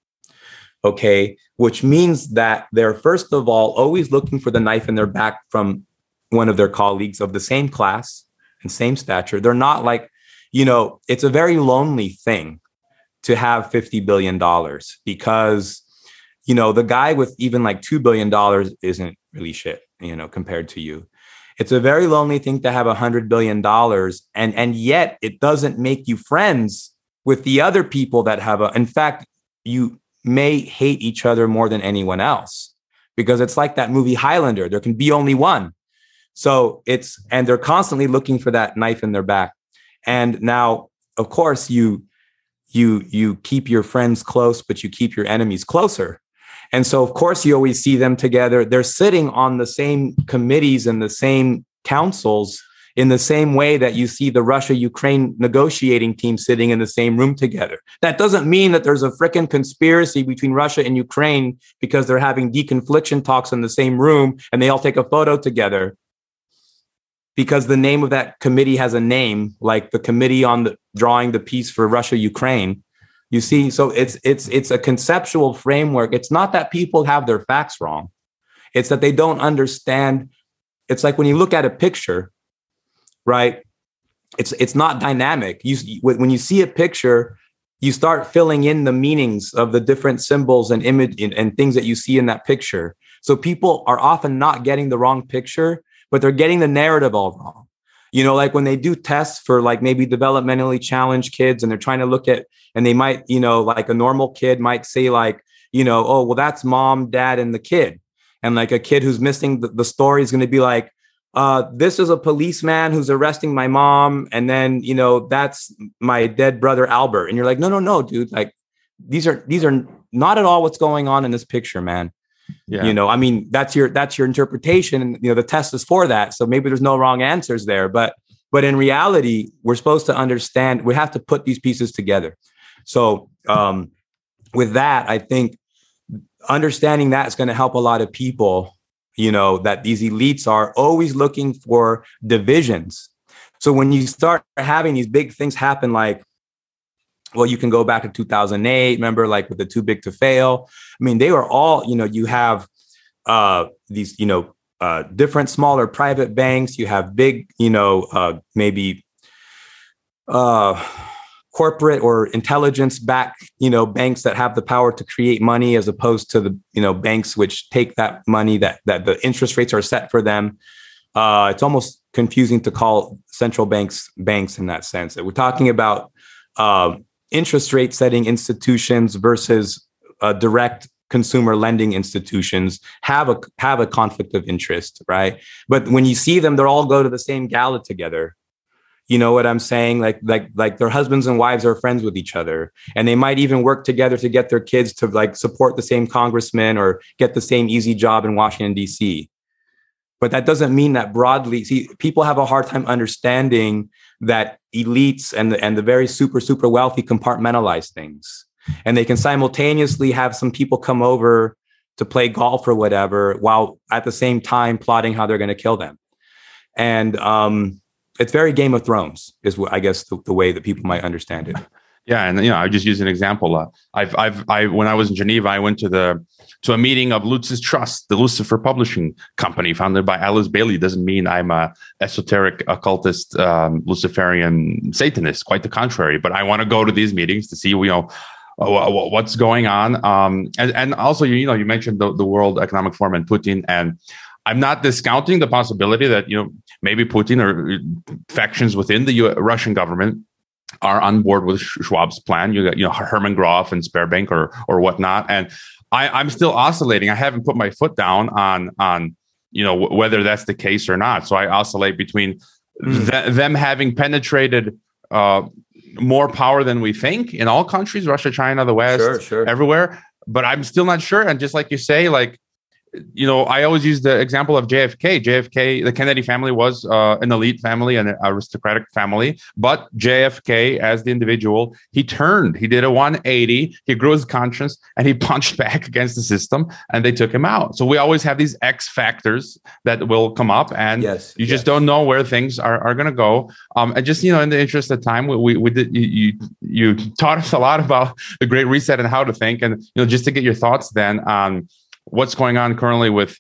okay? Which means that they're, first of all, always looking for the knife in their back from one of their colleagues of the same class and same stature. They're not like, you know, it's a very lonely thing to have fifty billion dollars because, you know, the guy with even like two billion dollars isn't really shit, you know, compared to you. It's a very lonely thing to have one hundred billion dollars. And, and yet it doesn't make you friends with the other people that have a, in fact, you may hate each other more than anyone else, because it's like that movie Highlander, there can be only one. So it's, and they're constantly looking for that knife in their back. And now, of course, you, you, you keep your friends close, but you keep your enemies closer. And so, of course, you always see them together. They're sitting on the same committees and the same councils in the same way that you see the Russia-Ukraine negotiating team sitting in the same room together. That doesn't mean that there's a frickin' conspiracy between Russia and Ukraine because they're having deconfliction talks in the same room and they all take a photo together, because the name of that committee has a name, like the Committee on the Drawing the Peace for Russia-Ukraine. You see, so it's it's it's a conceptual framework. It's not that people have their facts wrong. It's that they don't understand. It's like when you look at a picture, right? It's it's not dynamic. You when you see a picture, you start filling in the meanings of the different symbols and image and, and things that you see in that picture. So people are often not getting the wrong picture, but they're getting the narrative all wrong. You know, like when they do tests for like maybe developmentally challenged kids, and they're trying to look at, and they might, you know, like a normal kid might say like, you know, oh, well, that's mom, dad, and the kid. And like a kid who's missing the, the story is going to be like, uh, this is a policeman who's arresting my mom. And then, you know, that's my dead brother, Albert. And you're like, no, no, no, dude. Like these are, these are not at all what's going on in this picture, man. Yeah. You know, I mean, that's your that's your interpretation. And, you know, the test is for that. So maybe there's no wrong answers there. But but in reality, we're supposed to understand. We have to put these pieces together. So um, with that, I think understanding that is going to help a lot of people, you know, that these elites are always looking for divisions. So when you start having these big things happen, like, well, you can go back to two thousand eight, remember, like with the too big to fail. I mean, they were all, you know, you have uh, these, you know, uh, different smaller private banks. You have big, you know, uh, maybe uh, corporate or intelligence backed, you know, banks that have the power to create money as opposed to the, you know, banks which take that money that that the interest rates are set for them. Uh, it's almost confusing to call central banks banks in that sense. We're talking about uh, interest rate setting institutions versus uh, direct consumer lending institutions have a have a conflict of interest, right? But when you see them, they all go to the same gala together. You know what I'm saying? Like like like their husbands and wives are friends with each other, and they might even work together to get their kids to like support the same congressman or get the same easy job in Washington, D C. But that doesn't mean that broadly. See, people have a hard time understanding that elites and the, and the very super, super wealthy compartmentalize things. And they can simultaneously have some people come over to play golf or whatever, while at the same time plotting how they're going to kill them. And um, it's very Game of Thrones is, I guess, the, the way that people might understand it. Yeah. And, you know, I just use an example. Uh, I've, I've, I, when I was in Geneva, I went to the, to a meeting of Lutz's Trust, the Lucifer Publishing Company founded by Alice Bailey. Doesn't mean I'm a esoteric occultist, um, Luciferian Satanist, quite the contrary, but I want to go to these meetings to see, you know, what's going on. Um, and, and also, you know, you mentioned the, the World Economic Forum and Putin, and I'm not discounting the possibility that, you know, maybe Putin or factions within the U- Russian government are on board with Schwab's plan. You got, you know, Hermann Graf and Sberbank or or whatnot. And I, I'm still oscillating. I haven't put my foot down on on you know w- whether that's the case or not. So I oscillate between mm. th- them having penetrated uh, more power than we think in all countries, Russia, China, the West, sure, sure. everywhere. But I'm still not sure. And just like you say, like you know, I always use the example of J F K. J F K, the Kennedy family was uh, an elite family, an aristocratic family. But J F K, as the individual, he turned. He did a one eighty. He grew his conscience, and he punched back against the system, and they took him out. So we always have these X factors that will come up, and yes, you yes. just don't know where things are, are going to go. Um, and just, you know, in the interest of time, we, we, we did, you, you you taught us a lot about the Great Reset and how to think. And, you know, just to get your thoughts then on um, what's going on currently with,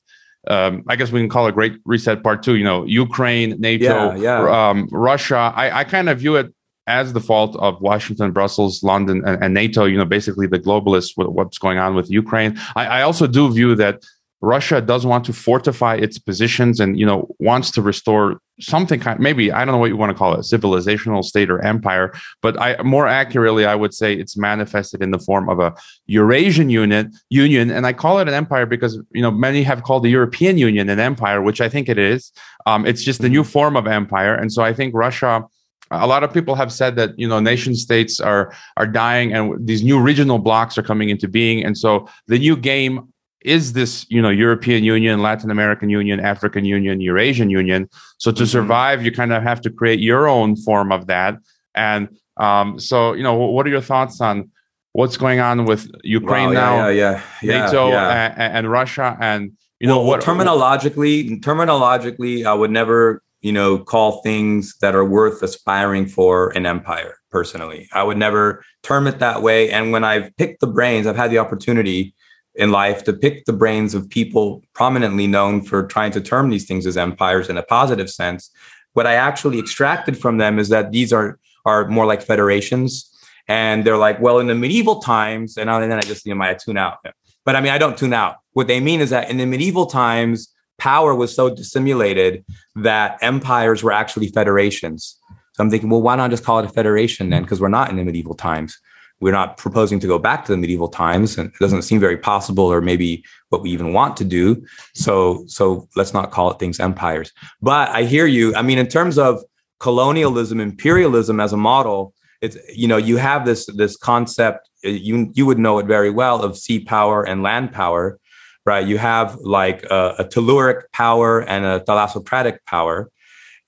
um, I guess we can call it Great Reset Part Two. You know, Ukraine, NATO, yeah, yeah. Um, Russia. I, I kind of view it as the fault of Washington, Brussels, London, and, and NATO. You know, basically the globalists with what's going on with Ukraine. I, I also do view that Russia does want to fortify its positions and, you know, wants to restore something kind, maybe, I don't know what you want to call it, civilizational state or empire. But I, more accurately, I would say it's manifested in the form of a Eurasian unit, union. And I call it an empire because, you know, many have called the European Union an empire, which I think it is. Um, it's just a new form of empire. And so I think Russia... A lot of people have said that, you know, nation states are are dying and these new regional blocks are coming into being. And so the new game is this, you know, European Union, Latin American Union, African Union, Eurasian Union. So to survive, you kind of have to create your own form of that. And um, so, you know, what are your thoughts on what's going on with Ukraine wow, now, yeah, yeah, yeah, NATO yeah. And, and Russia? And, you well, know, what well, terminologically, terminologically, I would never. You know, call things that are worth aspiring for an empire. Personally, I would never term it that way. And when I've picked the brains, I've had the opportunity in life to pick the brains of people prominently known for trying to term these things as empires in a positive sense. What I actually extracted from them is that these are are more like federations. And they're like, well, in the medieval times, and then I just, you know, I tune out. But I mean, I don't tune out. What they mean is that in the medieval times, power was so dissimulated that empires were actually federations. So I'm thinking, well, why not just call it a federation then? Because we're not in the medieval times. We're not proposing to go back to the medieval times. And it doesn't seem very possible or maybe what we even want to do. So, so let's not call it things empires. But I hear you. I mean, in terms of colonialism, imperialism as a model, it's, you know, you have this, this concept, you, you would know it very well, of sea power and land power. Right, you have like a, a telluric power and a thalassocratic power,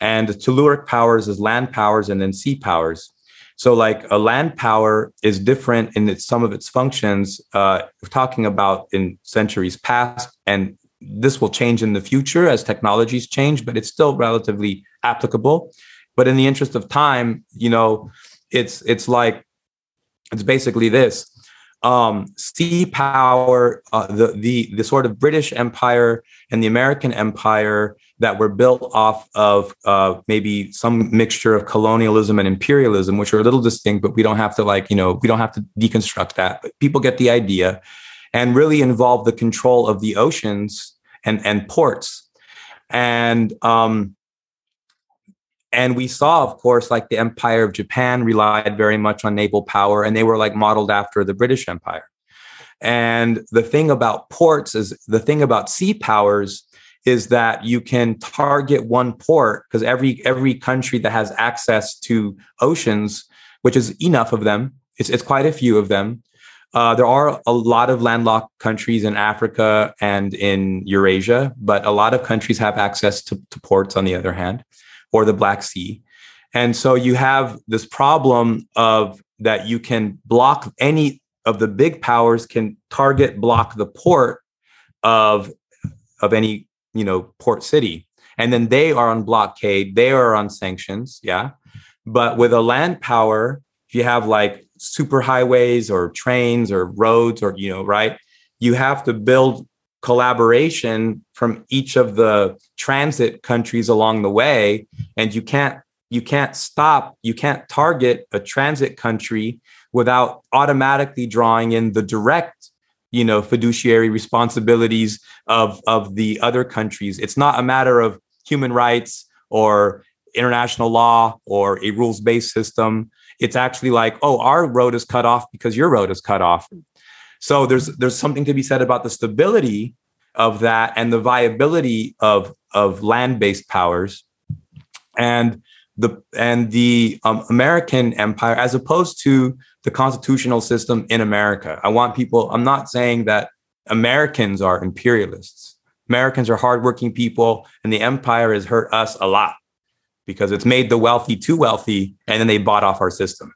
and the telluric powers is land powers and then sea powers. So, like a land power is different in its, some of its functions. Uh, we're talking about in centuries past, and this will change in the future as technologies change, but it's still relatively applicable. But in the interest of time, you know, it's it's like it's basically this. Um, sea power, uh, the, the the sort of British Empire and the American Empire that were built off of uh, maybe some mixture of colonialism and imperialism, which are a little distinct, but we don't have to like, you know, we don't have to deconstruct that. But people get the idea, and really involve the control of the oceans and, and ports. And um, and we saw, of course, like the Empire of Japan relied very much on naval power, and they were like modeled after the British Empire. And the thing about ports is the thing about sea powers is that you can target one port because every every country that has access to oceans, which is enough of them, it's, it's quite a few of them. Uh, there are a lot of landlocked countries in Africa and in Eurasia, but a lot of countries have access to, to ports on the other hand. Or the Black Sea. And so you have this problem of that you can block any of the big powers can target, block the port of, of any, you know, port city. And then they are on blockade. They are on sanctions. Yeah. But with a land power, if you have like super highways or trains or roads or, you know, right, you have to build collaboration from each of the transit countries along the way, and you can't you can't stop you can't target a transit country without automatically drawing in the direct, you know, fiduciary responsibilities of of the other countries. It's not a matter of human rights or international law or a rules-based system. It's actually like, oh, our road is cut off because your road is cut off. So there's there's something to be said about the stability of that and the viability of of land-based powers, and the and the um, American empire as opposed to the constitutional system in America. I want people. I'm not saying that Americans are imperialists. Americans are hardworking people, and the empire has hurt us a lot because it's made the wealthy too wealthy, and then they bought off our system,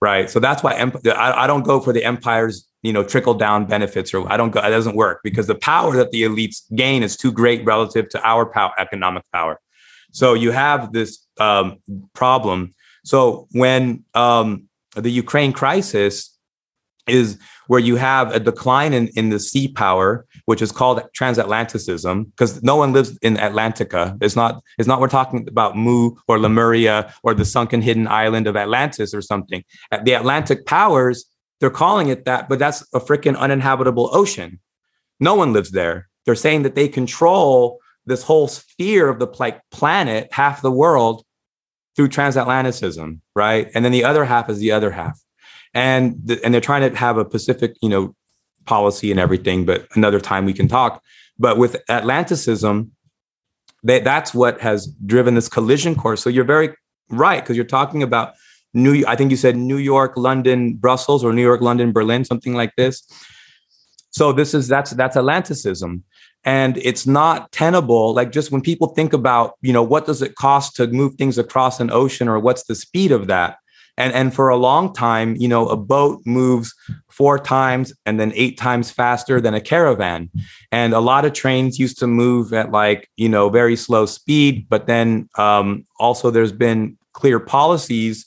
right? So that's why emp- I, I don't go for the empire's, you know, trickle down benefits, or I don't go, it doesn't work because the power that the elites gain is too great relative to our power, economic power. So you have this um, problem. So when um, the Ukraine crisis is where you have a decline in, in the sea power, which is called transatlanticism, because no one lives in Atlantica. It's not, it's not, we're talking about Mu or Lemuria or the sunken hidden island of Atlantis or something. The Atlantic powers, they're calling it that, but that's a freaking uninhabitable ocean. No one lives there. They're saying that they control this whole sphere of the like planet, half the world, through transatlanticism, right? And then the other half is the other half. And th- and they're trying to have a Pacific, you know, policy and everything, but another time we can talk. But with Atlanticism, they, that's what has driven this collision course. So you're very right, because you're talking about New, I think you said New York, London, Brussels, or New York, London, Berlin, something like this. So this is that's that's Atlanticism. And it's not tenable. Like, just when people think about, you know, what does it cost to move things across an ocean, or what's the speed of that? And and for a long time, you know, a boat moves four times and then eight times faster than a caravan. And a lot of trains used to move at like, you know, very slow speed. But then um, also there's been clear policies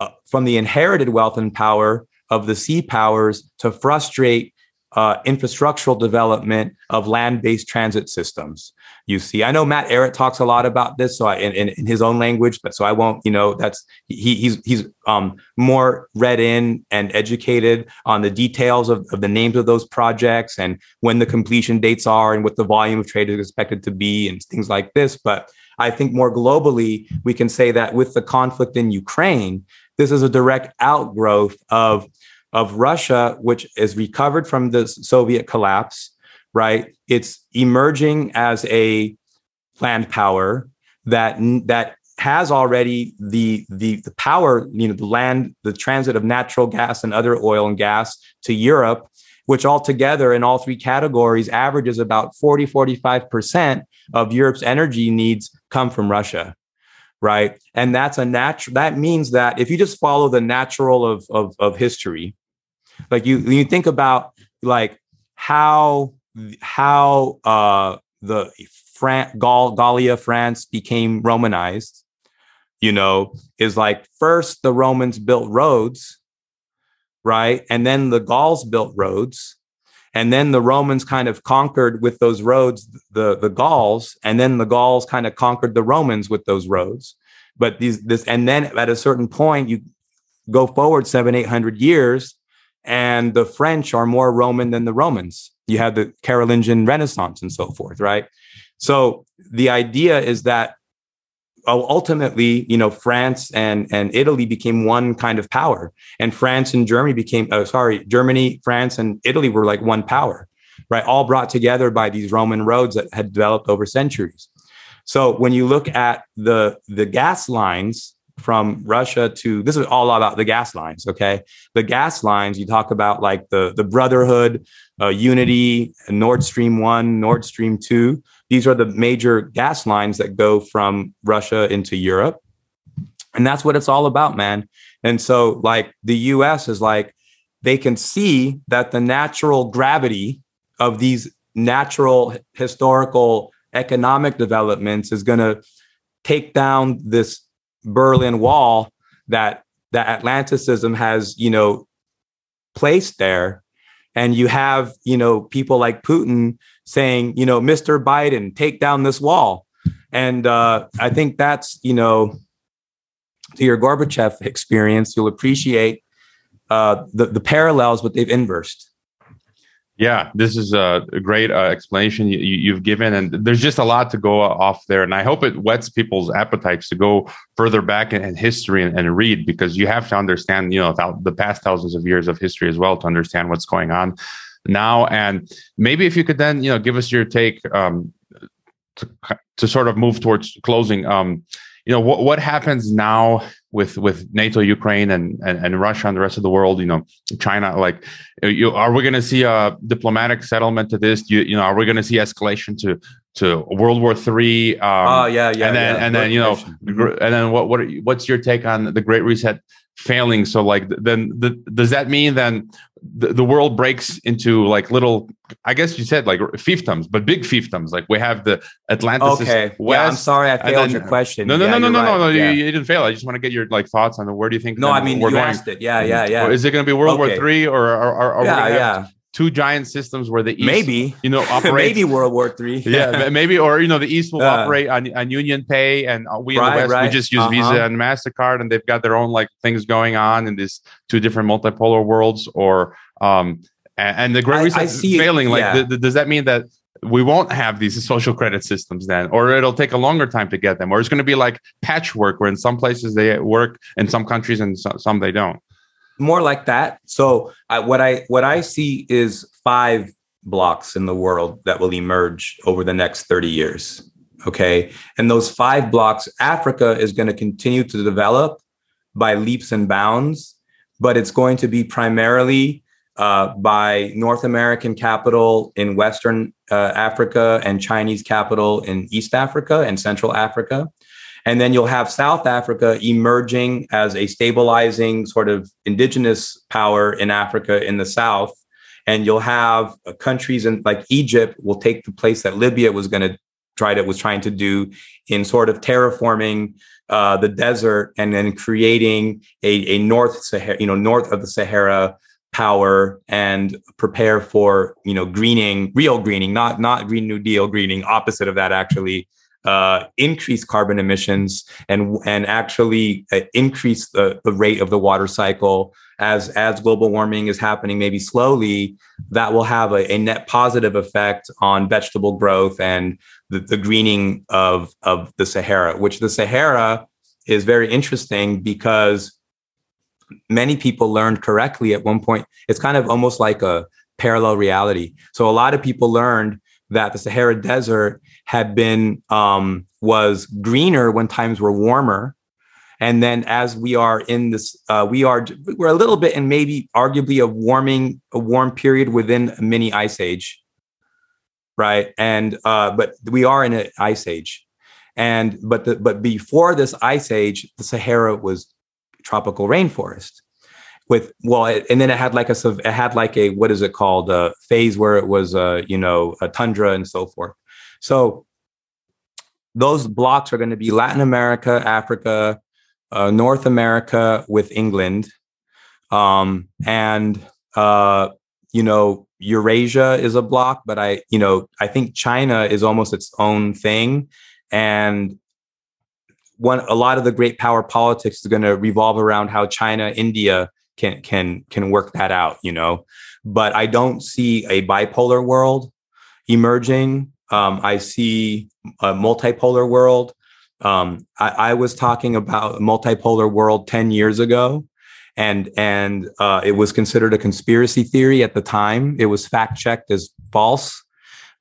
uh, from the inherited wealth and power of the sea powers to frustrate Uh, infrastructural development of land-based transit systems. You see, I know Matt Arrett talks a lot about this, so I, in, in, in his own language, but so I won't, you know, that's, he, he's he's um, more read in and educated on the details of, of the names of those projects and when the completion dates are and what the volume of trade is expected to be and things like this. But I think more globally, we can say that with the conflict in Ukraine, this is a direct outgrowth of of Russia, which is recovered from the Soviet collapse, right? It's emerging as a planned power that that has already the, the the power, you know, the land, the transit of natural gas and other oil and gas to Europe, which altogether in all three categories averages about forty, forty-five percent of Europe's energy needs come from Russia. Right. And that's a natural, that means that if you just follow the natural of, of, of history, like you, when you think about like how, how uh, the Fran- Gaul, Gallia, France became Romanized, you know, is like first the Romans built roads, right? And then the Gauls built roads. And then the Romans kind of conquered with those roads, the, the Gauls, and then the Gauls kind of conquered the Romans with those roads. But these, this, and then at a certain point, you go forward seven, eight hundred years, and the French are more Roman than the Romans. You have the Carolingian Renaissance and so forth, right? So the idea is that ultimately, you know, France and, and Italy became one kind of power, and France and Germany became, oh, sorry, Germany, France and Italy were like one power, right? All brought together by these Roman roads that had developed over centuries. So when you look at the, the gas lines from Russia to, this is all about the gas lines. Okay. The gas lines, you talk about like the, the brotherhood, uh, unity, Nord Stream one, Nord Stream two. These are the major gas lines that go from Russia into Europe. And that's what it's all about, man. And so like the U S is like, they can see that the natural gravity of these natural historical economic developments is going to take down this Berlin Wall that that Atlanticism has, you know, placed there. And you have, you know, people like Putin saying, you know, Mister Biden, take down this wall. And uh, I think that's, you know, to your Gorbachev experience, you'll appreciate uh, the, the parallels, but they've inversed. Yeah, this is a great uh, explanation you, you've given. And there's just a lot to go off there. And I hope it whets people's appetites to go further back in, in history and, and read, because you have to understand, you know, the past thousands of years of history as well to understand what's going on now. And maybe if you could then, you know, give us your take um, to, to sort of move towards closing. Um, you know, what, what happens now with with NATO, Ukraine, and, and and Russia and the rest of the world, you know, China, like, you, are we going to see a diplomatic settlement to this? You, you know, are we going to see escalation to to World War Three? Um, oh yeah, yeah, and then yeah. and then you know, and then what what are, what's your take on the Great Reset failing? So like, then the, does that mean then the, the world breaks into like little? I guess you said like fiefdoms, but big fiefdoms. Like we have the Atlantis. Okay. West, yeah, I'm sorry, I failed then, your question. No, no, yeah, no, no, no, right. no, no, no. Yeah. You, you didn't fail. I just want to get your like thoughts on the where do you think? No, I mean you going? asked it. Yeah, yeah, yeah. Or is it going to be World okay. War Three or are are, are yeah, we yeah. two giant systems where the East, maybe you know, operates maybe World War Three? yeah, maybe or you know the East will uh, operate on on UnionPay, and we right, in the West right. we just use uh-huh. Visa and MasterCard, and they've got their own like things going on in these two different multipolar worlds, or um. And the Great Reset is failing. It, yeah. Like, th- th- does that mean that we won't have these social credit systems then, or it'll take a longer time to get them, or it's going to be like patchwork where in some places they work in some countries and so, some they don't. More like that. So I, what I what I see is five blocks in the world that will emerge over the next thirty years. Okay. And those five blocks, Africa is going to continue to develop by leaps and bounds, but it's going to be primarily uh, by North American capital in Western uh, Africa and Chinese capital in East Africa and Central Africa. And then you'll have South Africa emerging as a stabilizing sort of indigenous power in Africa in the South. And you'll have uh, countries in, like Egypt will take the place that Libya was going to try to was trying to do in sort of terraforming uh, the desert and then creating a, a North Sahara, you know, north of the Sahara power, and prepare for, you know, greening, real greening, not not Green New Deal greening, opposite of that, actually. Uh, increase carbon emissions and and actually uh, increase the, the rate of the water cycle as as global warming is happening, maybe slowly. That will have a, a net positive effect on vegetable growth and the, the greening of of the Sahara, which the Sahara is very interesting because many people learned correctly at one point. It's kind of almost like a parallel reality. So a lot of people learned that the Sahara Desert had been, um, was greener when times were warmer. And then as we are in this, uh, we are, we're a little bit in maybe arguably a warming, a warm period within a mini ice age, right? And, uh, but we are in an ice age. And, but, the, but before this ice age, the Sahara was tropical rainforest. With well, it, and then it had like a it had like a what is it called a phase where it was uh, you know a tundra and so forth. So those blocks are going to be Latin America, Africa, uh, North America with England, um, and uh, you know Eurasia is a block, but I you know I think China is almost its own thing, and. One, a lot of the great power politics is going to revolve around how China, India can can can work that out, you know. But I don't see a bipolar world emerging. Um, I see a multipolar world. Um, I, I was talking about a multipolar world ten years ago, and and uh, it was considered a conspiracy theory at the time. It was fact checked as false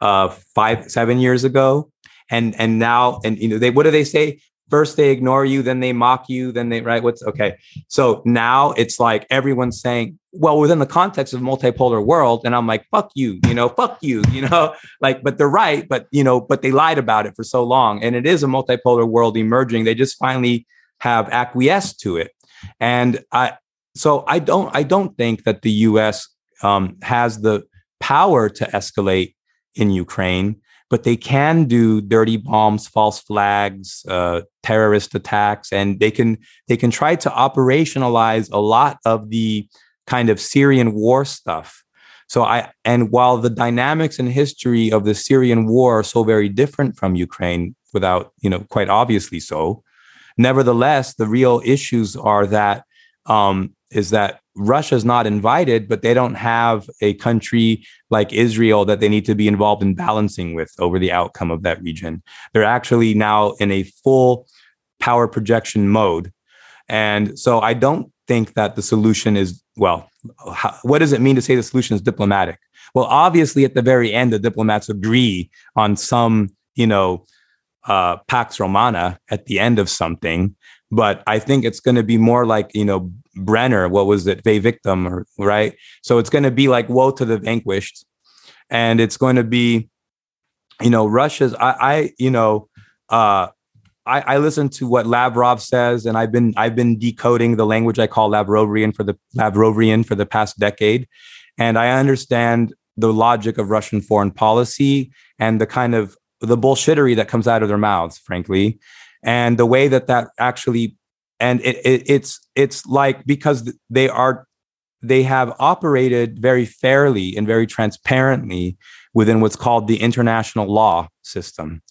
uh, five seven years ago, and and now and you know they what do they say? First, they ignore you, then they mock you, then they, right? What's okay. So now it's like everyone's saying, well, within the context of multipolar world. And I'm like, fuck you, you know, fuck you, you know, like, but they're right. But, you know, but they lied about it for so long. And it is a multipolar world emerging. They just finally have acquiesced to it. And I, so I don't, I don't think that the U S um, has the power to escalate in Ukraine. But they can do dirty bombs, false flags, uh, terrorist attacks, and they can they can try to operationalize a lot of the kind of Syrian war stuff. So I and while the dynamics and history of the Syrian war are so very different from Ukraine, without you know quite obviously so, nevertheless the real issues are that um, is that Russia's not invited, but they don't have a country like Israel that they need to be involved in balancing with over the outcome of that region. They're actually now in a full power projection mode. And so I don't think that the solution is, well, how, what does it mean to say the solution is diplomatic? Well, obviously, at the very end, the diplomats agree on some, you know, uh, Pax Romana at the end of something. But I think it's going to be more like, you know, Brenner, what was it, Ve Victim, or, right? So it's going to be like, woe to the vanquished. And it's going to be, you know, Russia's, I, I you know, uh, I, I listen to what Lavrov says, and I've been I've been decoding the language I call Lavrovian for the Lavrovian for the past decade. And I understand the logic of Russian foreign policy and the kind of the bullshittery that comes out of their mouths, frankly. And the way that that actually, and it, it, it's it's like because they are, they have operated very fairly and very transparently within what's called the international law system.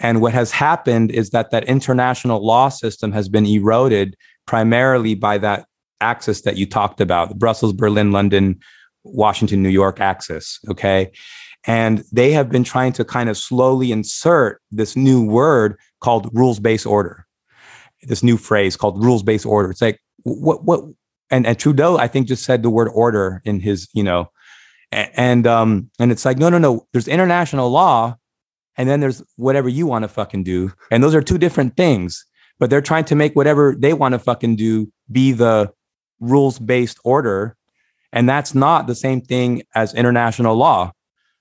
And what has happened is that that international law system has been eroded primarily by that axis that you talked about, the Brussels, Berlin, London, Washington, New York axis. Okay. And they have been trying to kind of slowly insert this new word called rules-based order, this new phrase called rules-based order. It's like, what, what, and, and Trudeau, I think, just said the word order in his, you know, and, and, um, and it's like, no, no, no, there's international law. And then there's whatever you want to fucking do. And those are two different things, but they're trying to make whatever they want to fucking do be the rules-based order. And that's not the same thing as international law.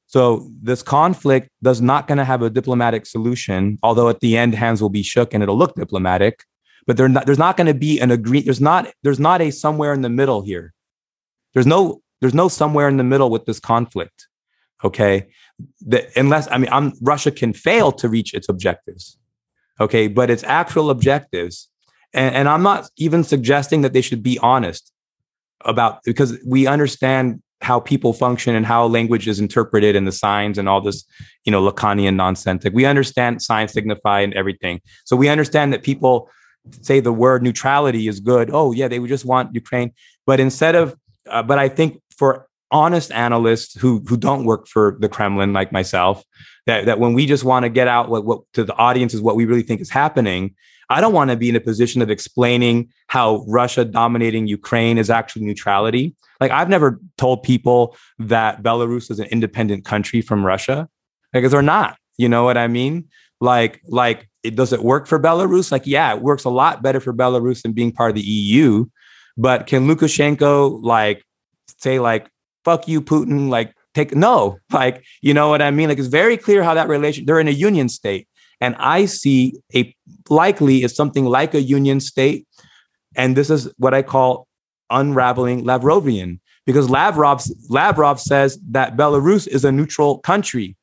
So this conflict does not going to have a diplomatic solution, although at the end hands will be shook and it'll look diplomatic, but they're not, there's not going to be an agree. There's not, there's not a somewhere in the middle here. There's no, there's no somewhere in the middle with this conflict. Okay. The, unless, I mean, I'm, Russia can fail to reach its objectives. Okay. But its actual objectives. And, and I'm not even suggesting that they should be honest about, because we understand how people function and how language is interpreted and the signs and all this, you know, Lacanian nonsense. Like, we understand signs signify and everything. So we understand that people say the word neutrality is good. Oh yeah, they would just want Ukraine. But instead of, uh, but I think for honest analysts who who don't work for the Kremlin, like myself, that, that when we just want to get out what, what to the audience is what we really think is happening, I don't want to be in a position of explaining how Russia dominating Ukraine is actually neutrality. Like, I've never told people that Belarus is an independent country from Russia, because they're not. You know what I mean? Like, like it does it work for Belarus? Like, yeah, it works a lot better for Belarus than being part of the E U. But can Lukashenko like say like, fuck you, Putin, like take no, like, you know what I mean? Like, it's very clear how that relation, they're in a union state. And I see a likely is something like a union state. And this is what I call unraveling Lavrovian, because Lavrov, Lavrov says that Belarus is a neutral country.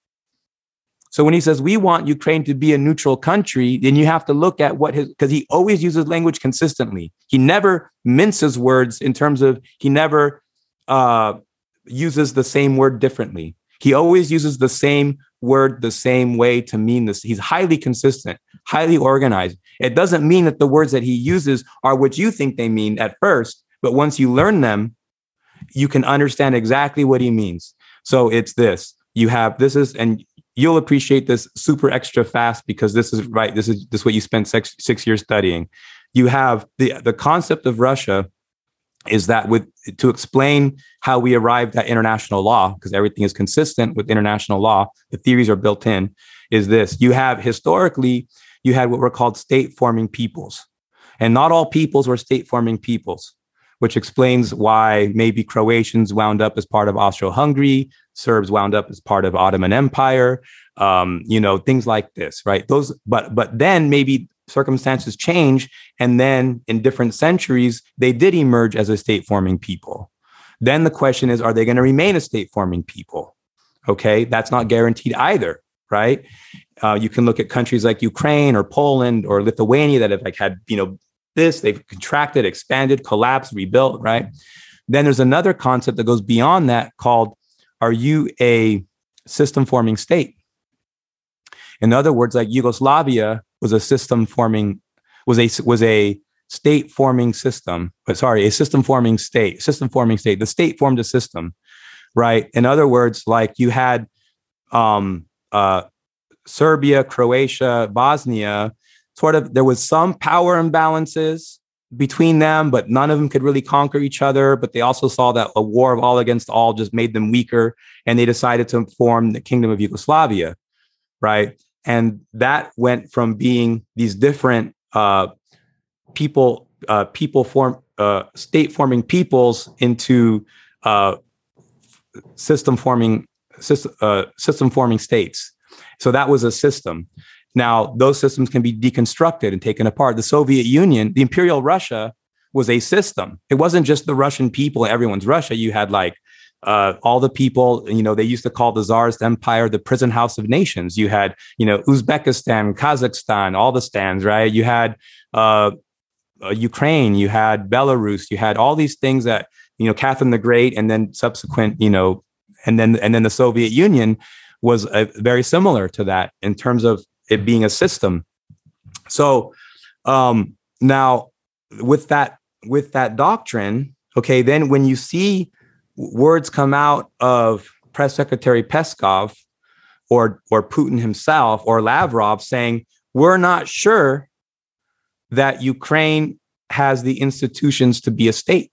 So when he says we want Ukraine to be a neutral country, then you have to look at what his, because he always uses language consistently. He never minces words in terms of, he never uh, uses the same word differently. He always uses the same word the same way to mean this. He's highly consistent, highly organized. It doesn't mean that the words that he uses are what you think they mean at first, but once you learn them, you can understand exactly what he means. So it's this, you have, this is, and you'll appreciate this super extra fast because this is right. This is, this is what you spent six, six years studying. You have the, the concept of Russia is that with, to explain how we arrived at international law, because everything is consistent with international law, the theories are built in, is this. You have historically, you had what were called state-forming peoples. And not all peoples were state-forming peoples, which explains why maybe Croatians wound up as part of Austro-Hungary, Serbs wound up as part of Ottoman Empire, um, you know, things like this, right? Those, but but then maybe circumstances change, and then in different centuries, they did emerge as a state-forming people. Then the question is, are they going to remain a state-forming people? Okay, that's not guaranteed either, right? Uh, you can look at countries like Ukraine or Poland or Lithuania that have like had, you know, this, they've contracted, expanded, collapsed, rebuilt, right? Then there's another concept that goes beyond that called, are you a system-forming state? In other words, like Yugoslavia was a system forming, was a was a state forming system, but sorry, a system forming state, system forming state. The state formed a system, right? In other words, like you had um, uh, Serbia, Croatia, Bosnia, sort of, there was some power imbalances between them, but none of them could really conquer each other. But they also saw that a war of all against all just made them weaker. And they decided to form the Kingdom of Yugoslavia, right? And that went from being these different uh, people, uh, people form uh, state-forming peoples into uh, system-forming system, uh, system-forming states. So that was a system. Now those systems can be deconstructed and taken apart. The Soviet Union, the Imperial Russia, was a system. It wasn't just the Russian people. Everyone's Russia. You had like. Uh, all the people, you know, they used to call the Tsarist Empire the prison house of nations. You had, you know, Uzbekistan, Kazakhstan, all the stands, right? You had uh, uh, Ukraine, you had Belarus, you had all these things that, you know, Catherine the Great, and then subsequent, you know, and then and then the Soviet Union was uh, very similar to that in terms of it being a system. So um, now with that with that doctrine, okay, then when you see words come out of Press Secretary Peskov or or Putin himself or Lavrov saying, we're not sure that Ukraine has the institutions to be a state.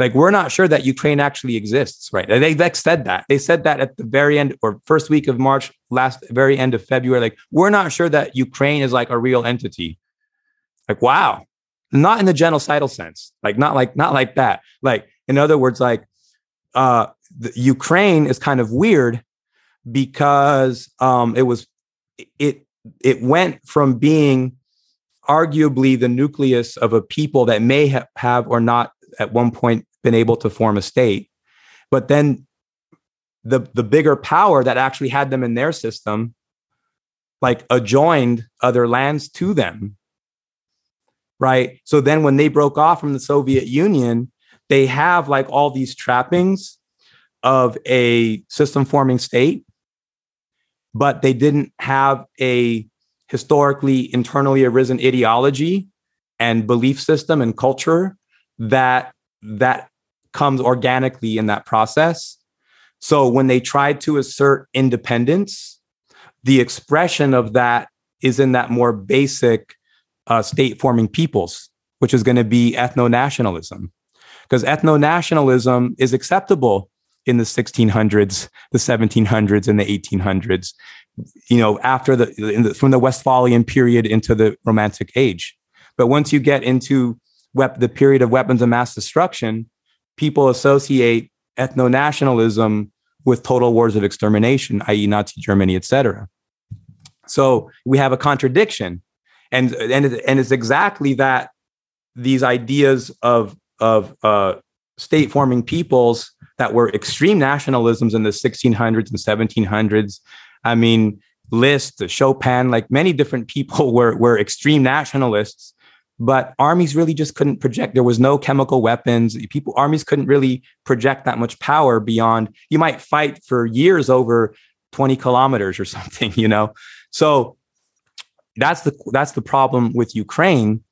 Like, we're not sure that Ukraine actually exists, right? They, they said that. They said that at the very end or first week of March, last very end of February, like, we're not sure that Ukraine is like a real entity. Like, wow. Not in the genocidal sense. Like, not like, not like that. Like, in other words, like, uh, the, Ukraine is kind of weird because um, it was, it, it went from being arguably the nucleus of a people that may ha- have or not at one point been able to form a state, but then the the bigger power that actually had them in their system, like, adjoined other lands to them, right? So then when they broke off from the Soviet Union, they have like all these trappings of a system forming state, but they didn't have a historically internally arisen ideology and belief system and culture that that comes organically in that process. So when they tried to assert independence, the expression of that is in that more basic uh, state-forming peoples, which is going to be ethno-nationalism. Because ethno-nationalism is acceptable in the sixteen hundreds, the seventeen hundreds, and the eighteen hundreds, you know, after the, in the from the Westphalian period into the Romantic Age. But once you get into Wep- the period of weapons of mass destruction, people associate ethno-nationalism with total wars of extermination, that is. Nazi Germany, et cetera. So we have a contradiction. And, and, and it's exactly that these ideas of, of uh, state-forming peoples that were extreme nationalisms in the sixteen hundreds and seventeen hundreds. I mean, Liszt, Chopin, like many different people were, were extreme nationalists. But armies really just couldn't project. There was no chemical weapons. People, armies couldn't really project that much power beyond. You might fight for years over twenty kilometers or something, you know? So that's the that's the problem with Ukraine,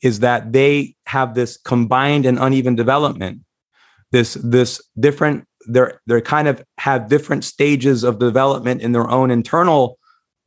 is that they have this combined and uneven development. This this different, they're they're kind of have different stages of development in their own internal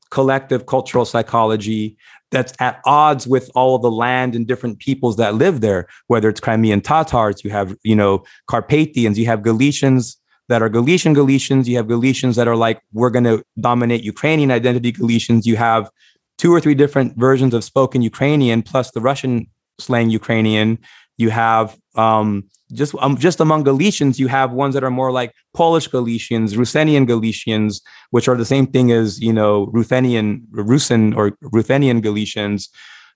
collective cultural psychology that's at odds with all the land and different peoples that live there, whether it's Crimean Tatars, you have, you know, Carpathians, you have Galicians that are Galician Galicians, you have Galicians that are like, we're going to dominate Ukrainian identity Galicians, you have two or three different versions of spoken Ukrainian, plus the Russian slang Ukrainian, you have um, just, um, just among Galicians, you have ones that are more like Polish Galicians, Ruthenian Galicians, which are the same thing as, you know, Ruthenian, Rusin or Ruthenian Galicians,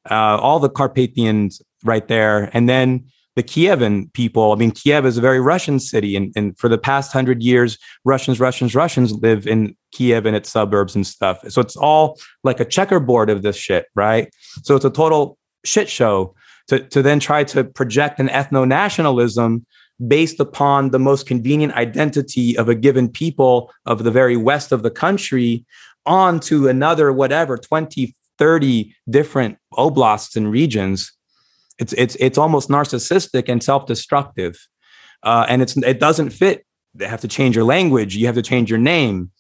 uh, all the Carpathians right there. And then the Kievan people. I mean, Kiev is a very Russian city. And, and for the past hundred years, Russians, Russians, Russians live in Kiev and its suburbs and stuff. So it's all like a checkerboard of this shit, right? So it's a total shit show. To, to then try to project an ethno-nationalism based upon the most convenient identity of a given people of the very west of the country onto another, whatever, twenty, thirty different oblasts and regions. It's it's it's almost narcissistic and self-destructive. Uh, and it's it doesn't fit. They have to change your language. You have to change your name,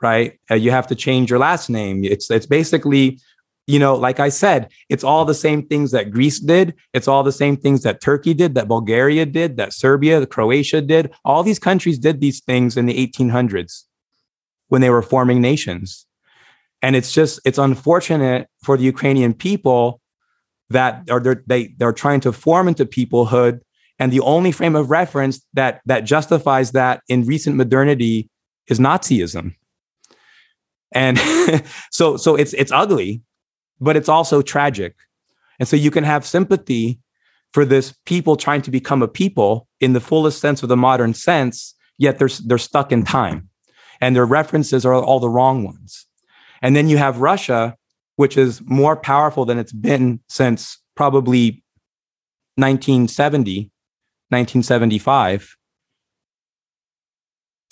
right? Uh, you have to change your last name. It's it's basically... You know, like I said, it's all the same things that Greece did. It's all the same things that Turkey did, that Bulgaria did, that Serbia, Croatia did. All these countries did these things in the eighteen hundreds when they were forming nations. And it's just, it's unfortunate for the Ukrainian people that are they're, they, they're trying to form into peoplehood. And the only frame of reference that that justifies that in recent modernity is Nazism. And so, so it's it's ugly. But it's also tragic. And so you can have sympathy for this people trying to become a people in the fullest sense of the modern sense, yet they're, they're stuck in time. And their references are all the wrong ones. And then you have Russia, which is more powerful than it's been since probably nineteen seventy, nineteen seventy-five.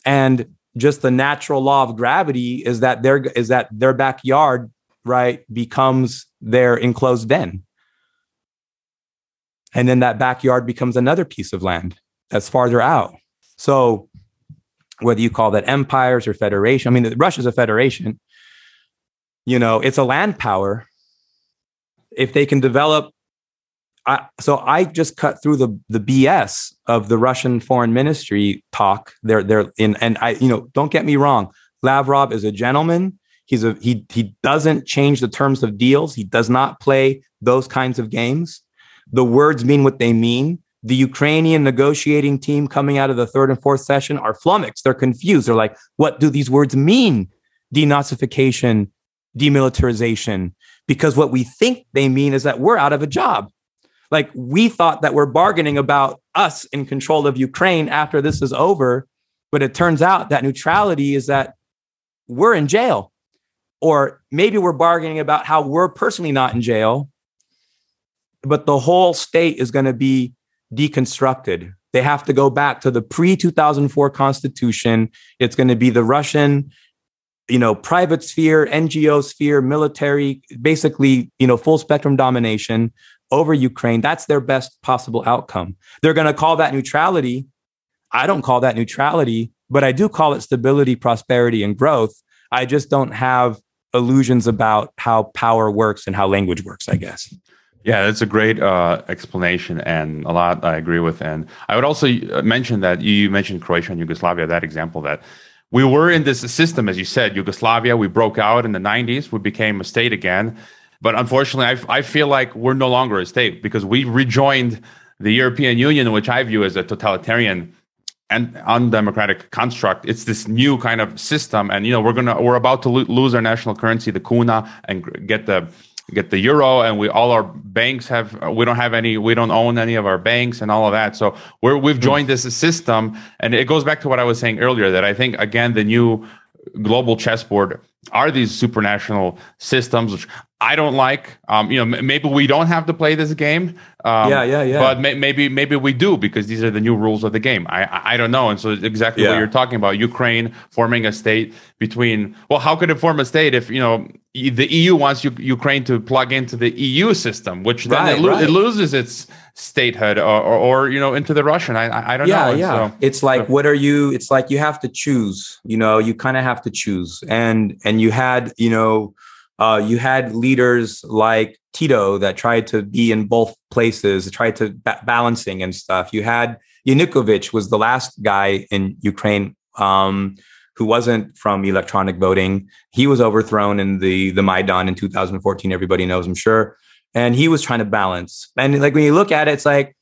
And just the natural law of gravity is that their, is that their backyard, right, becomes their enclosed den. And then that backyard becomes another piece of land that's farther out. So whether you call that empires or federation. I mean, Russia's a federation. You know, it's a land power. If they can develop, I, so I just cut through the the B S of the Russian foreign ministry talk. They're they're in, and I, you know, don't get me wrong. Lavrov is a gentleman. He's a he he doesn't change the terms of deals. He does not play those kinds of games. The words mean what they mean. The Ukrainian negotiating team coming out of the third and fourth session are flummoxed. They're confused. They're like, what do these words mean? Denazification, demilitarization. Because what we think they mean is that we're out of a job. Like, we thought that we're bargaining about us in control of Ukraine after this is over. But it turns out that neutrality is that we're in jail. Or maybe we're bargaining about how we're personally not in jail. But the whole state is going to be deconstructed. They have to go back to the pre-two thousand four constitution. It's going to be the Russian, you know, private sphere, N G O sphere, military, basically, you know, full spectrum domination over Ukraine. That's their best possible outcome. They're going to call that neutrality. I don't call that neutrality, but I do call it stability, prosperity, and growth. I just don't have illusions about how power works and how language works, I guess. Yeah, that's a great uh, explanation, and a lot I agree with. And I would also mention that you mentioned Croatia and Yugoslavia, that example, that we were in this system, as you said, Yugoslavia, we broke out in the nineties, we became a state again. But unfortunately, I, I feel like we're no longer a state because we rejoined the European Union, which I view as a totalitarian and undemocratic construct. It's this new kind of system, and you know we're gonna we're about to lo- lose our national currency, the kuna, and get the get the euro, and we all our banks have we don't have any we don't own any of our banks and all of that. So we're we've joined this system, and it goes back to what I was saying earlier, that I think again the new global chessboard are these supranational systems, which I don't like. Um, you know, m- maybe we don't have to play this game. Um, yeah, yeah, yeah. But may- maybe, maybe we do, because these are the new rules of the game. I, I don't know. And so exactly yeah. what you're talking about, Ukraine forming a state between. Well, how could it form a state if you know the E U wants U- Ukraine to plug into the E U system, which then right, it, lo- right. it loses its statehood, or, or, or you know, into the Russian. I, I don't yeah, know. Yeah, yeah. So, it's like so. what are you? It's like you have to choose. You know, you kind of have to choose, and and you had you know. Uh, you had leaders like Tito that tried to be in both places, tried to ba- balancing and stuff. You had Yanukovych was the last guy in Ukraine um, who wasn't from electronic voting. He was overthrown in the, the Maidan in two thousand fourteen. Everybody knows, I'm sure. And he was trying to balance. And like when you look at it, it's like,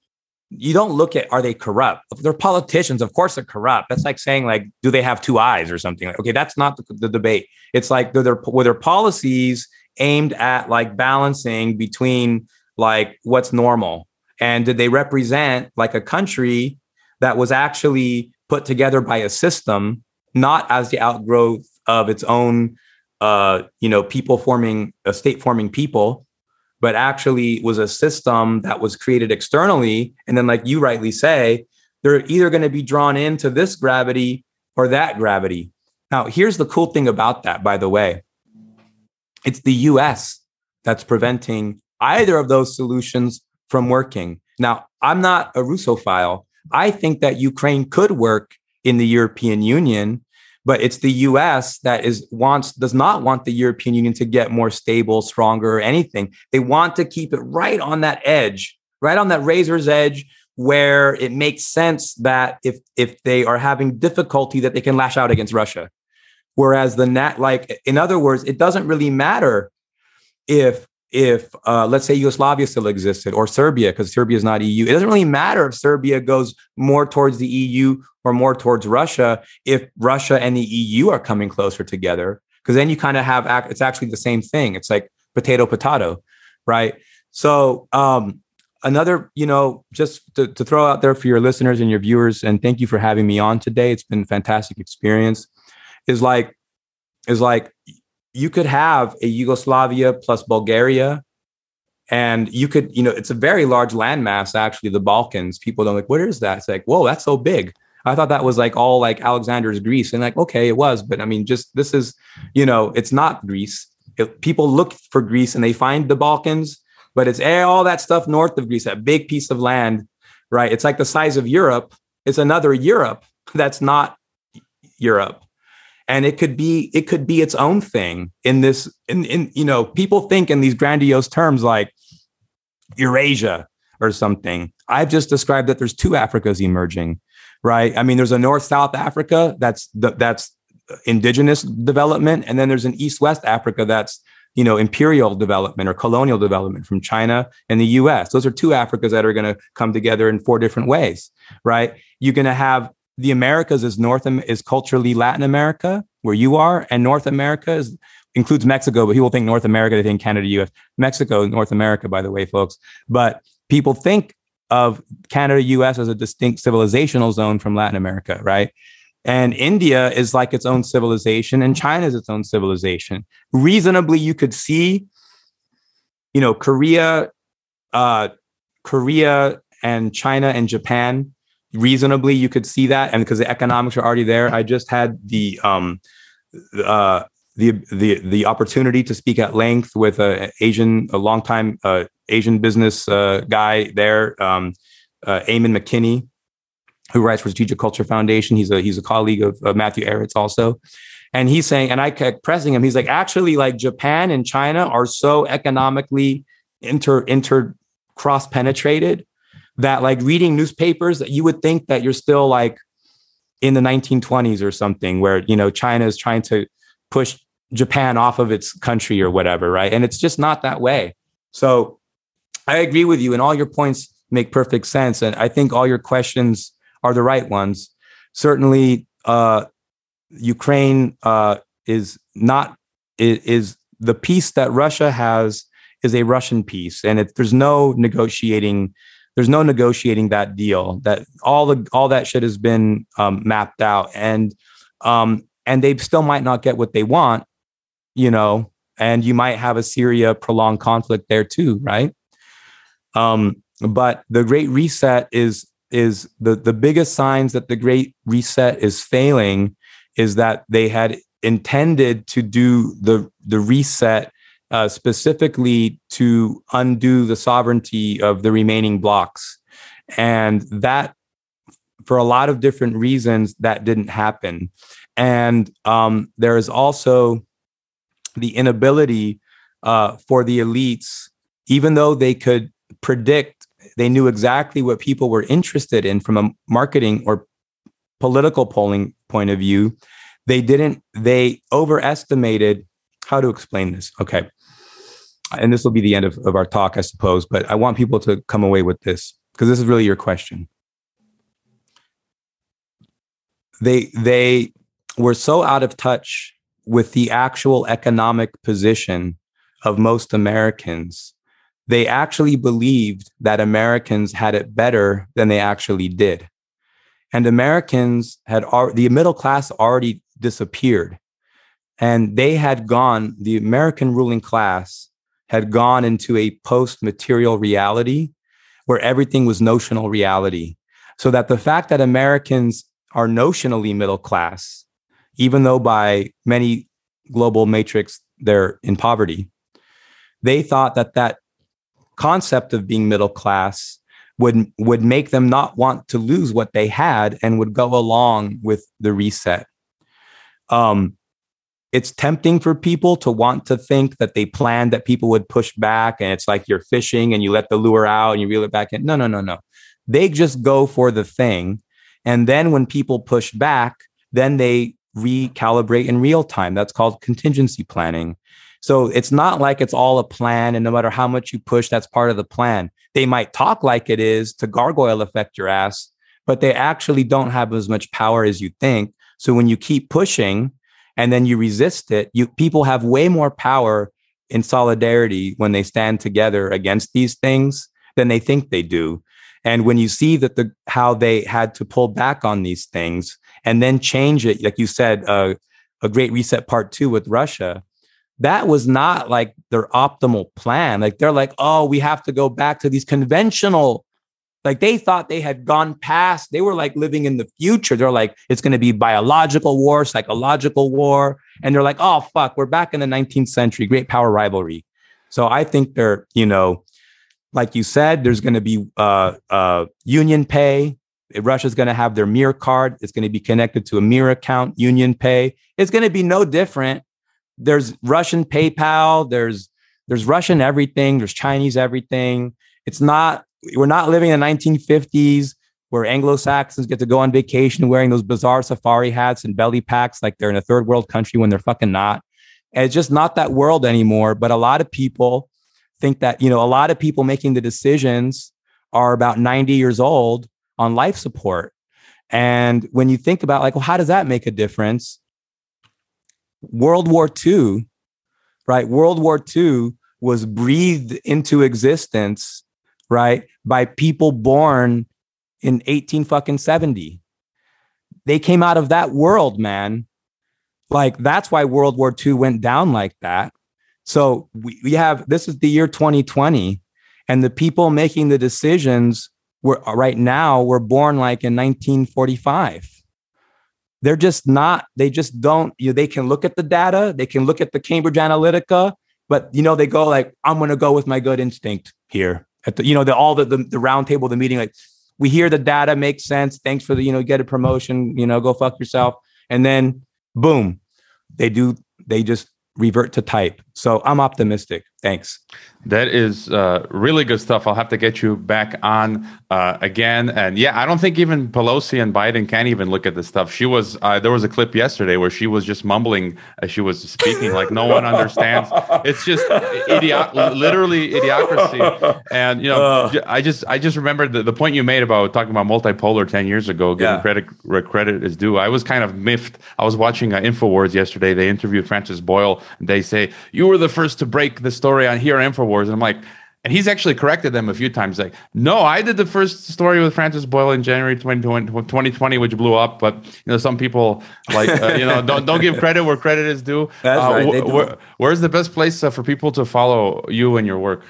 you don't look at, are they corrupt? They're politicians. Of course they're corrupt. That's like saying, like, do they have two eyes or something? Like, okay, that's not the, the debate. It's like, they're, they're, were their policies aimed at like balancing between like what's normal? And did they represent like a country that was actually put together by a system, not as the outgrowth of its own, uh, you know, people forming, a state forming people, but actually was a system that was created externally. And then, like you rightly say, they're either going to be drawn into this gravity or that gravity. Now, here's the cool thing about that, by the way. It's the U S that's preventing either of those solutions from working. Now, I'm not a Russophile. I think that Ukraine could work in the European Union, but it's the U S that is wants does not want the European Union to get more stable, stronger, or anything. They want to keep it right on that edge, right on that razor's edge, where it makes sense that if if they are having difficulty, that they can lash out against Russia. Whereas the nat like in other words, it doesn't really matter if if uh, let's say Yugoslavia still existed, or Serbia, because Serbia is not E U. It doesn't really matter if Serbia goes more towards the E U or more towards Russia, if Russia and the E U are coming closer together, because then you kind of have, it's actually the same thing. It's like potato, potato, right? So um, another, you know, just to, to throw out there for your listeners and your viewers, and thank you for having me on today. It's been a fantastic experience. Is like, is like you could have a Yugoslavia plus Bulgaria, and you could, you know, it's a very large landmass, actually, the Balkans. People don't like, what is that? It's like, whoa, that's so big. I thought that was like all like Alexander's Greece, and like, okay, it was, but I mean, just this is, you know, it's not Greece. It, people look for Greece and they find the Balkans, but it's all that stuff north of Greece, that big piece of land, right? It's like the size of Europe. It's another Europe that's not Europe. And it could be it could be its own thing in this in, in you know, people think in these grandiose terms like Eurasia or something. I've just described that there's two Africas emerging, right? I mean, there's a North-South Africa that's the, that's indigenous development, and then there's an East-West Africa that's, you know, imperial development or colonial development from China and the U S. Those are two Africas that are going to come together in four different ways, right? You're going to have the Americas is North is culturally Latin America, where you are, and North America is, includes Mexico, but people think North America, they think Canada, U S. Mexico, North America, by the way, folks. But people think of Canada, U S as a distinct civilizational zone from Latin America, right? And India is like its own civilization, and China is its own civilization. Reasonably, you could see, you know, Korea, uh, Korea and China and Japan. Reasonably, you could see that, and because the economics are already there. I just had the um, uh, the the the opportunity to speak at length with a Asian, a longtime uh, Asian business uh, guy there, um, uh, Eamon McKinney, who writes for Strategic Culture Foundation. He's a he's a colleague of, of Matthew Eretz also, and he's saying, and I kept pressing him. He's like, actually, like Japan and China are so economically inter inter cross penetrated. That like reading newspapers that you would think that you're still like in the nineteen twenties or something where, you know, China is trying to push Japan off of its country or whatever. Right. And it's just not that way. So I agree with you and all your points make perfect sense. And I think all your questions are the right ones. Certainly uh, Ukraine uh, is not is, is the peace that Russia has is a Russian peace. And if there's no negotiating There's no negotiating that deal. That all the all that shit has been um, mapped out, and um, and they still might not get what they want, you know. And you might have a Syria prolonged conflict there too, right? Um, but the Great Reset is is the the biggest signs that the Great Reset is failing is that they had intended to do the the reset. Uh, specifically to undo the sovereignty of the remaining blocs. And that, for a lot of different reasons, that didn't happen. And um, there is also the inability uh, for the elites, even though they could predict, they knew exactly what people were interested in from a marketing or political polling point of view, they didn't, they overestimated how to explain this. Okay. And this will be the end of, of our talk, I suppose, but I want people to come away with this because this is really your question. They they were so out of touch with the actual economic position of most Americans. They actually believed that Americans had it better than they actually did. And Americans had already, the middle class already disappeared. And they had gone, the American ruling class had gone into a post-material reality where everything was notional reality. So that the fact that Americans are notionally middle class, even though by many global matrix, they're in poverty, they thought that that concept of being middle class would, would make them not want to lose what they had and would go along with the reset. Um, It's tempting for people to want to think that they planned that people would push back and it's like you're fishing and you let the lure out and you reel it back in. No, no, no, no. They just go for the thing. And then when people push back, then they recalibrate in real time. That's called contingency planning. So it's not like it's all a plan. And no matter how much you push, that's part of the plan. They might talk like it is to gargoyle effect your ass, but they actually don't have as much power as you think. So when you keep pushing, and then you resist it, you people have way more power in solidarity when they stand together against these things than they think they do. And when you see that the how they had to pull back on these things and then change it, like you said, uh, a Great Reset part two with Russia, that was not like their optimal plan. Like they're like, oh, we have to go back to these conventional. Like they thought they had gone past, they were like living in the future. They're like, it's going to be biological war, psychological war. And they're like, oh, fuck, we're back in the nineteenth century, great power rivalry. So I think they're, you know, like you said, there's going to be uh, uh, UnionPay. Russia's going to have their Mir card. It's going to be connected to a Mir account, UnionPay. It's going to be no different. There's Russian PayPal. There's there's Russian everything. There's Chinese everything. It's not, we're not living in the nineteen fifties where Anglo-Saxons get to go on vacation wearing those bizarre safari hats and belly packs like they're in a third world country when they're fucking not. And it's just not that world anymore. But a lot of people think that, you know, a lot of people making the decisions are about ninety years old on life support. And when you think about like, well, how does that make a difference? World War Two, right? World War Two was breathed into existence, right, by people born in eighteen fucking seventy. They came out of that world, man. Like, that's why World War Two went down like that. So we, we have, this is the year twenty twenty, and the people making the decisions were right now were born like in nineteen forty-five. They're just not, they just don't, you know, they can look at the data, they can look at the Cambridge Analytica, but, you know, they go like, I'm going to go with my gut instinct here at the, you know, the, all the, the, the round table, the meeting, like, we hear the data makes sense. Thanks for the, you know, get a promotion, you know, go fuck yourself. And then boom, they do, they just revert to type. So I'm optimistic. Thanks. That is uh, really good stuff. I'll have to get you back on uh, again. And yeah, I don't think even Pelosi and Biden can even look at this stuff. She was uh, there was a clip yesterday where she was just mumbling as she was speaking, like no one understands. It's just idiot, literally idiocracy. And you know, uh, I just I just remembered the, the point you made about talking about multipolar ten years ago. Getting yeah. credit where credit is due. I was kind of miffed. I was watching uh, InfoWars yesterday. They interviewed Francis Boyle. And they say you were the first to break the story on here on InfoWars, and I'm like, and he's actually corrected them a few times, like, no, I did the first story with Francis Boyle in January twenty twenty, which blew up, but you know, some people like uh, you know don't don't give credit where credit is due. That's uh, right. wh- wh- where's the best place uh, for people to follow you and your work?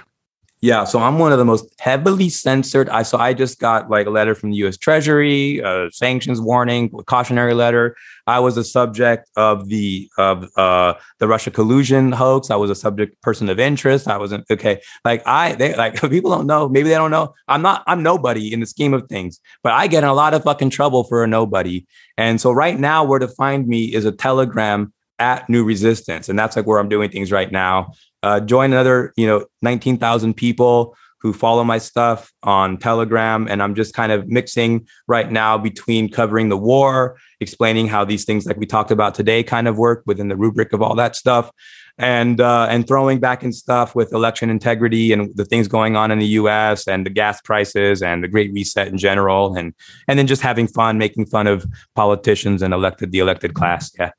Yeah, so I'm one of the most heavily censored. I so I just got like a letter from the U S Treasury, uh, sanctions warning, cautionary letter. I was a subject of the of uh, the Russia collusion hoax. I was a subject person of interest. I wasn't okay. Like I, they, like people don't know. Maybe they don't know. I'm not. I'm nobody in the scheme of things. But I get in a lot of fucking trouble for a nobody. And so right now, where to find me is a Telegram at New Resistance, and that's like where I'm doing things right now. Uh, join another, you know, nineteen thousand people who follow my stuff on Telegram. And I'm just kind of mixing right now between covering the war, explaining how these things like we talked about today kind of work within the rubric of all that stuff, and uh, and throwing back in stuff with election integrity and the things going on in the U S and the gas prices and the Great Reset in general. And and then just having fun, making fun of politicians and elected the elected class. Yeah.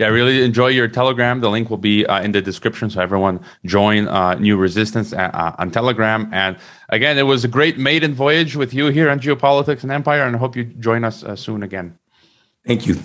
Yeah, I really enjoy your Telegram. The link will be uh, in the description, so everyone join uh, New Resistance a- uh, on Telegram. And again, it was a great maiden voyage with you here on Geopolitics and Empire, and I hope you join us uh, soon again. Thank you.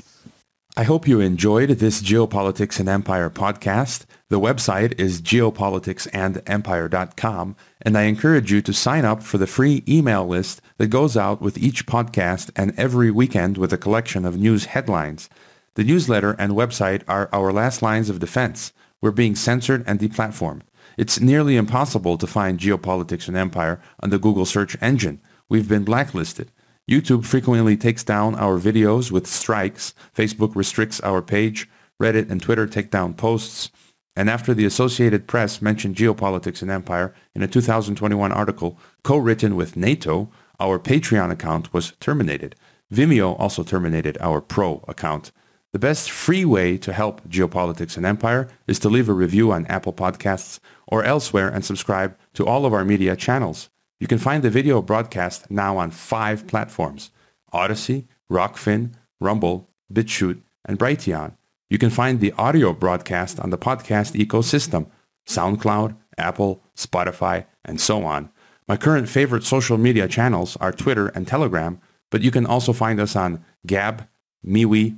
I hope you enjoyed this Geopolitics and Empire podcast. The website is geopolitics and empire dot com, and I encourage you to sign up for the free email list that goes out with each podcast and every weekend with a collection of news headlines. The newsletter and website are our last lines of defense. We're being censored and deplatformed. It's nearly impossible to find Geopolitics and Empire on the Google search engine. We've been blacklisted. YouTube frequently takes down our videos with strikes. Facebook restricts our page. Reddit and Twitter take down posts. And after the Associated Press mentioned Geopolitics and Empire in a two thousand twenty-one article co-written with NATO, our Patreon account was terminated. Vimeo also terminated our Pro account. The best free way to help Geopolitics and Empire is to leave a review on Apple Podcasts or elsewhere and subscribe to all of our media channels. You can find the video broadcast now on five platforms: Odyssey, Rockfin, Rumble, BitChute, and Brighteon. You can find the audio broadcast on the podcast ecosystem: SoundCloud, Apple, Spotify, and so on. My current favorite social media channels are Twitter and Telegram, but you can also find us on Gab, MeWe,